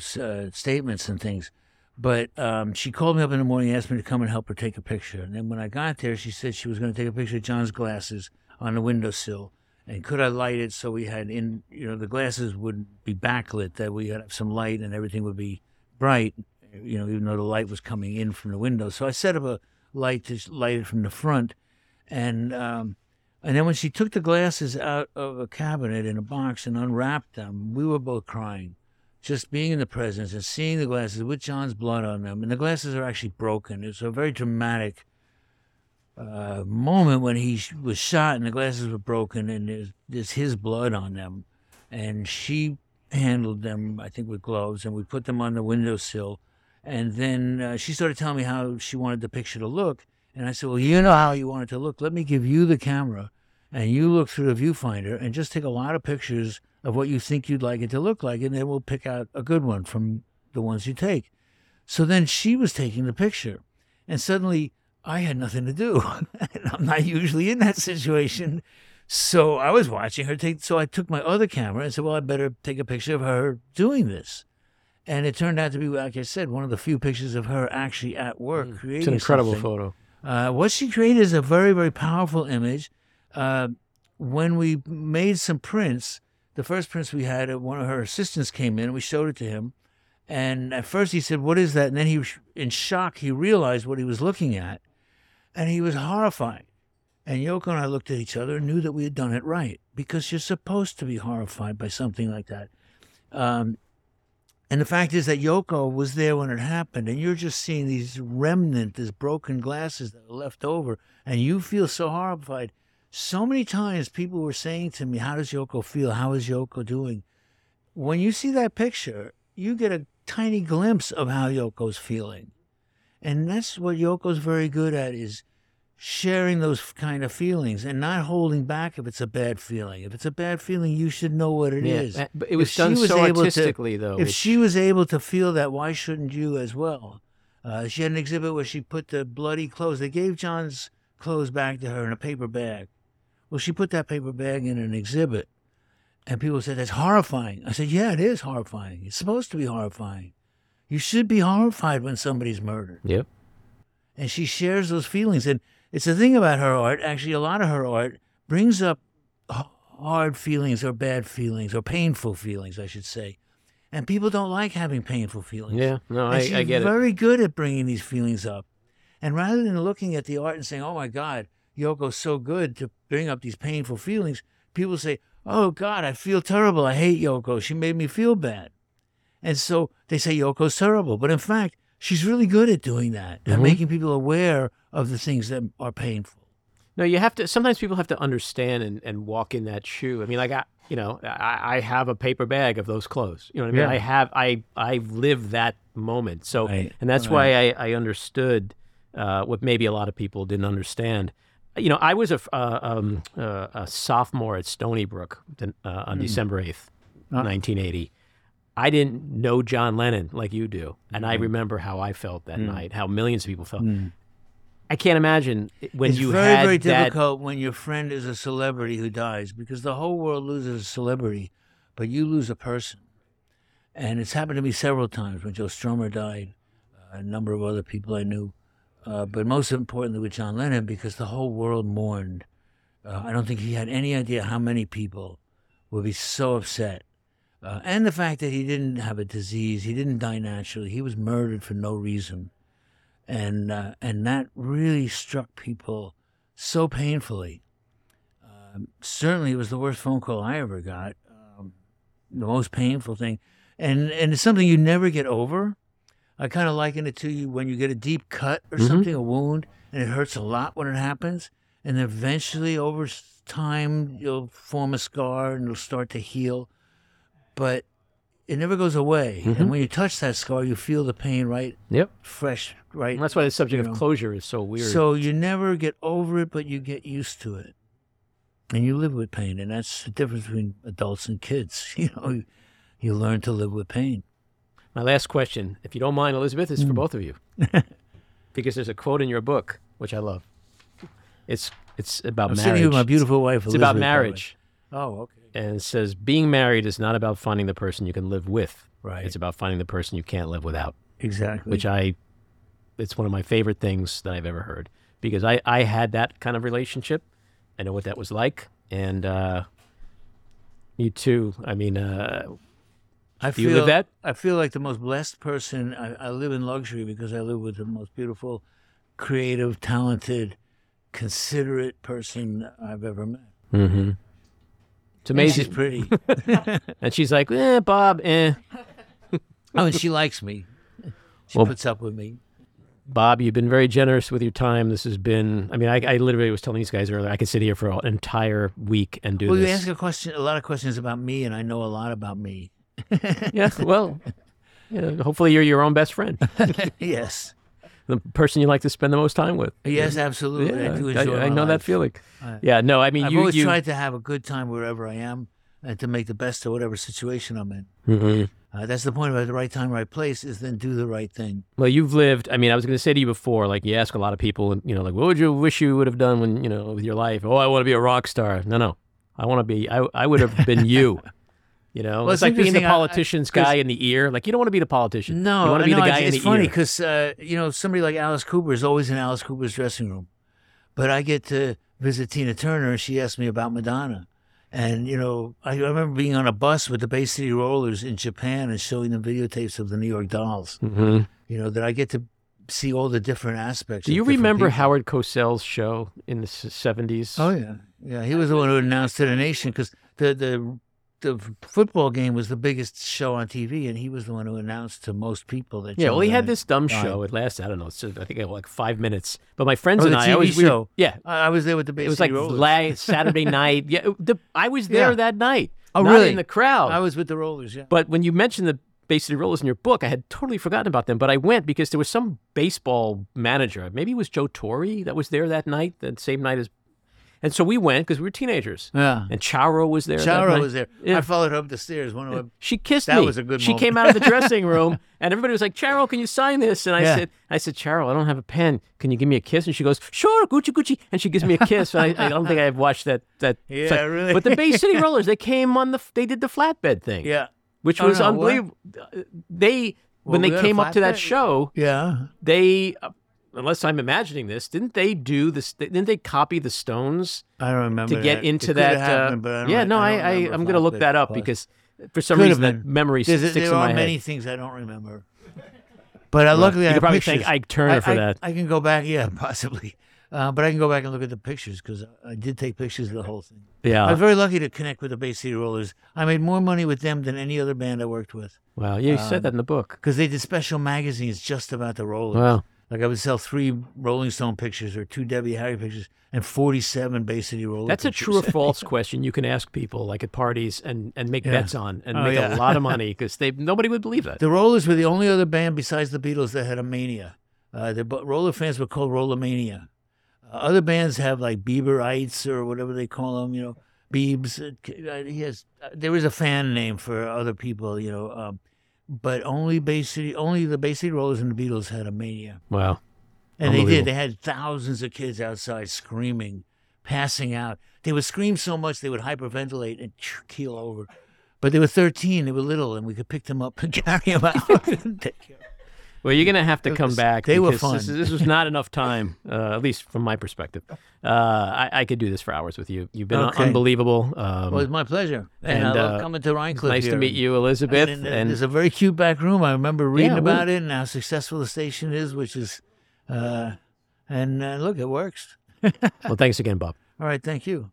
statements and things. But she called me up in the morning and asked me to come and help her take a picture. And then when I got there, she said she was going to take a picture of John's glasses on the windowsill. And could I light it so we had the glasses would be backlit, that we had some light and everything would be bright, even though the light was coming in from the window. So I set up a light to light it from the front. And then when she took the glasses out of a cabinet in a box and unwrapped them, we were both crying. Just being in the presence and seeing the glasses with John's blood on them. And the glasses are actually broken. It's a very dramatic moment when he was shot and the glasses were broken and there's his blood on them. And she handled them, I think, with gloves, and we put them on the windowsill. And then she started telling me how she wanted the picture to look. And I said, well, you know how you want it to look. Let me give you the camera and you look through the viewfinder and just take a lot of pictures of what you think you'd like it to look like, and then we'll pick out a good one from the ones you take. So then she was taking the picture, and suddenly I had nothing to do. I'm not usually in that situation. So I was watching her take, so I took my other camera and said, well, I better take a picture of her doing this. And it turned out to be, like I said, one of the few pictures of her actually at work creating. It's an incredible photo. What she created is a very, very powerful image. When we made some prints, the first prints we had, one of her assistants came in and we showed it to him. And at first he said, what is that? And then he, in shock, he realized what he was looking at. And he was horrified. And Yoko and I looked at each other and knew that we had done it right, because you're supposed to be horrified by something like that. And the fact is that Yoko was there when it happened, and you're just seeing these remnant, these broken glasses that are left over, and you feel so horrified. So many times people were saying to me, how does Yoko feel? How is Yoko doing? When you see that picture, you get a tiny glimpse of how Yoko's feeling. And that's what Yoko's very good at, is sharing those kind of feelings and not holding back if it's a bad feeling. If it's a bad feeling, you should know what it is. But it was done so artistically, though. If she was able to feel that, why shouldn't you as well? She had an exhibit where she put the bloody clothes. They gave John's clothes back to her in a paper bag. Well, she put that paper bag in an exhibit, and people said, that's horrifying. I said, yeah, it is horrifying. It's supposed to be horrifying. You should be horrified when somebody's murdered. Yep. And she shares those feelings, and it's the thing about her art. Actually, a lot of her art brings up hard feelings or bad feelings or painful feelings, I should say. And people don't like having painful feelings. Yeah, no, I get it. She's very good at bringing these feelings up. And rather than looking at the art and saying, oh, my God, Yoko's so good to bring up these painful feelings, people say, oh, God, I feel terrible. I hate Yoko. She made me feel bad. And so they say Yoko's terrible. But in fact, she's really good at doing that, mm-hmm. and making people aware of the things that are painful. No, you have to. Sometimes people have to understand and walk in that shoe. I mean, like I have a paper bag of those clothes. You know what I mean? Yeah. I lived that moment. So, right. And that's right. Why I understood what maybe a lot of people didn't understand. You know, I was a sophomore at Stony Brook on December 8th, 1980. I didn't know John Lennon like you do. And I remember how I felt that night, how millions of people felt. I can't imagine when you had that. It's very, very difficult when your friend is a celebrity who dies, because the whole world loses a celebrity, but you lose a person. And it's happened to me several times when Joe Strummer died, a number of other people I knew, but most importantly with John Lennon, because the whole world mourned. I don't think he had any idea how many people would be so upset. And the fact that he didn't have a disease, he didn't die naturally, he was murdered for no reason. And that really struck people so painfully. Certainly it was the worst phone call I ever got, the most painful thing. And it's something you never get over. I kind of liken it to you when you get a deep cut or something, a wound, and it hurts a lot when it happens. And eventually over time, you'll form a scar and it'll start to heal. But it never goes away. Mm-hmm. And when you touch that scar, you feel the pain, right? Yep. Fresh, right? And that's why the subject of closure is so weird. So you never get over it, but you get used to it. And you live with pain. And that's the difference between adults and kids. You know, you learn to live with pain. My last question, if you don't mind, Elizabeth, is for both of you. Because there's a quote in your book, which I love. It's about marriage. I'm sitting with my beautiful wife, Elizabeth. It's about marriage. Oh, okay. And it says, being married is not about finding the person you can live with. Right. It's about finding the person you can't live without. Exactly. Which it's one of my favorite things that I've ever heard. Because I had that kind of relationship. I know what that was like. And you too. I mean, do you live that? I feel like the most blessed person. I live in luxury because I live with the most beautiful, creative, talented, considerate person I've ever met. Mm-hmm. It's amazing. She's pretty. And she's like, Bob, Oh, and she likes me. She puts up with me. Bob, you've been very generous with your time. This has been, I mean, I literally was telling these guys earlier, I could sit here for an entire week and do this. Well, you ask a lot of questions about me, and I know a lot about me. Yeah, well, hopefully you're your own best friend. Yes. The person you like to spend the most time with. Yes, absolutely. Yeah, I do enjoy I know life. That feeling. Yeah, no, I mean, I've always tried to have a good time wherever I am and to make the best of whatever situation I'm in. Mm-hmm. That's the point about the right time, right place, is then do the right thing. Well, you've lived, I mean, I was going to say to you before, like you ask a lot of people, and like, what would you wish you would have done when, with your life? Oh, I want to be a rock star. No, I want to be, I would have been you. Well, it's like being the politician's guy in the ear. Like, you don't want to be the politician. No, you want to be the guy in the ear. It's funny because, somebody like Alice Cooper is always in Alice Cooper's dressing room. But I get to visit Tina Turner, and she asked me about Madonna. And, I remember being on a bus with the Bay City Rollers in Japan and showing them videotapes of the New York Dolls. Mm-hmm. That I get to see all the different aspects. Do you remember Howard Cosell's show in the 70s? Oh, yeah. Yeah, he was the one who announced to the nation because the the football game was the biggest show on TV, and he was the one who announced to most people that. Yeah, well, he had this dumb show. It lasted, I don't know, it's just, I think it was like 5 minutes. But my friends and I always. Yeah. I was there with the big. It was like Saturday night. Yeah, I was there that night. Oh, not really? In the crowd. I was with the Rollers, yeah. But when you mentioned the Bay City Rollers in your book, I had totally forgotten about them. But I went because there was some baseball manager. Maybe it was Joe Torre that was there that night, the same night as. And so we went because we were teenagers. Yeah. And Charo was there. Charo was there. Yeah. I followed her up the stairs. One of them. She kissed me. That was a good moment. She came out of the dressing room, and everybody was like, "Charo, can you sign this?" And I said, "Charo, I don't have a pen. Can you give me a kiss?" And she goes, "Sure, Gucci, Gucci." And she gives me a kiss. I don't think I've watched that. Yeah, so, really. But the Bay City Rollers, they came on the. They did the flatbed thing. Yeah. Which was unbelievable. What? When they came up to that show. Yeah. They. Unless I'm imagining this, didn't they do this? Didn't they copy the Stones? I don't remember to get into that. Happened, but I don't, yeah, no, I'm going to look that up because for some reason that memory sticks in my head. There are many things I don't remember, but luckily I can probably thank Ike Turner for that. I can go back, yeah, possibly, but I can go back and look at the pictures because I did take pictures of the whole thing. Yeah, I was very lucky to connect with the Bay City Rollers. I made more money with them than any other band I worked with. Wow, yeah, you said that in the book because they did special magazines just about the Rollers. Wow. Like I would sell 3 Rolling Stone pictures or 2 Debbie Harry pictures and 47 Bay City Rollers. That's a true or false question you can ask people like at parties and make bets on and make a lot of money because nobody would believe that. The Rollers were the only other band besides the Beatles that had a mania. The Roller fans were called Rollermania. Other bands have like Bieberites or whatever they call them, you know, Biebs. There was a fan name for other people, you know. But only the Bay City Rollers and the Beatles had a mania. Wow. And they did. They had thousands of kids outside screaming, passing out. They would scream so much they would hyperventilate and keel over. But they were 13. They were little, and we could pick them up and carry them out. Well, you're going to have to come back. They were fun. This was not enough time, at least from my perspective. I could do this for hours with you. You've been unbelievable. Well, it's my pleasure. And I love coming to Rhinecliff. Nice to meet you, Elizabeth. And there's a very cute back room. I remember reading about it and how successful the station is, which is, look, it works. Well, thanks again, Bob. All right, thank you.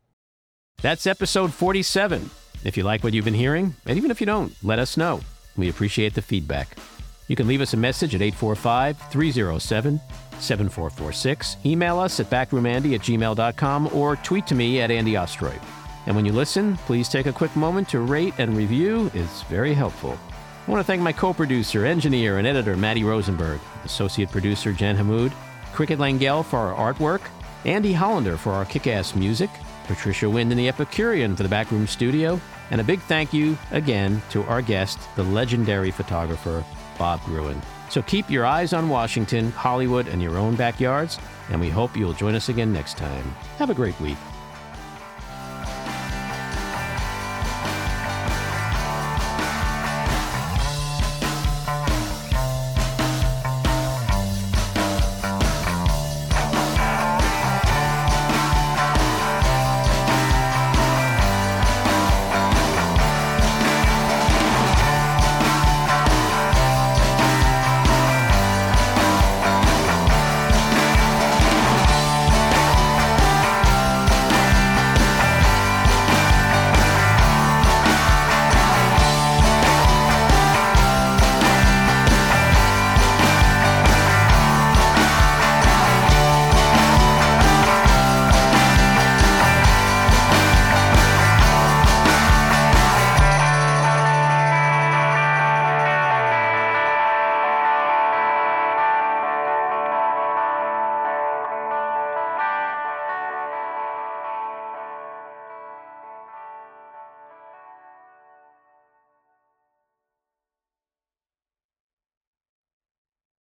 That's episode 47. If you like what you've been hearing, and even if you don't, let us know. We appreciate the feedback. You can leave us a message at 845-307-7446, email us at backroomandy@gmail.com, or tweet to me at Andy Ostroy. And when you listen, please take a quick moment to rate and review. It's very helpful. I want to thank my co-producer, engineer, and editor, Maddie Rosenberg, associate producer, Jen Hamoud, Cricket Langell for our artwork, Andy Hollander for our kick-ass music, Patricia Wind and the Epicurean for the Backroom Studio, and a big thank you again to our guest, the legendary photographer, Bob Gruen. So keep your eyes on Washington, Hollywood, and your own backyards, and we hope you'll join us again next time. Have a great week.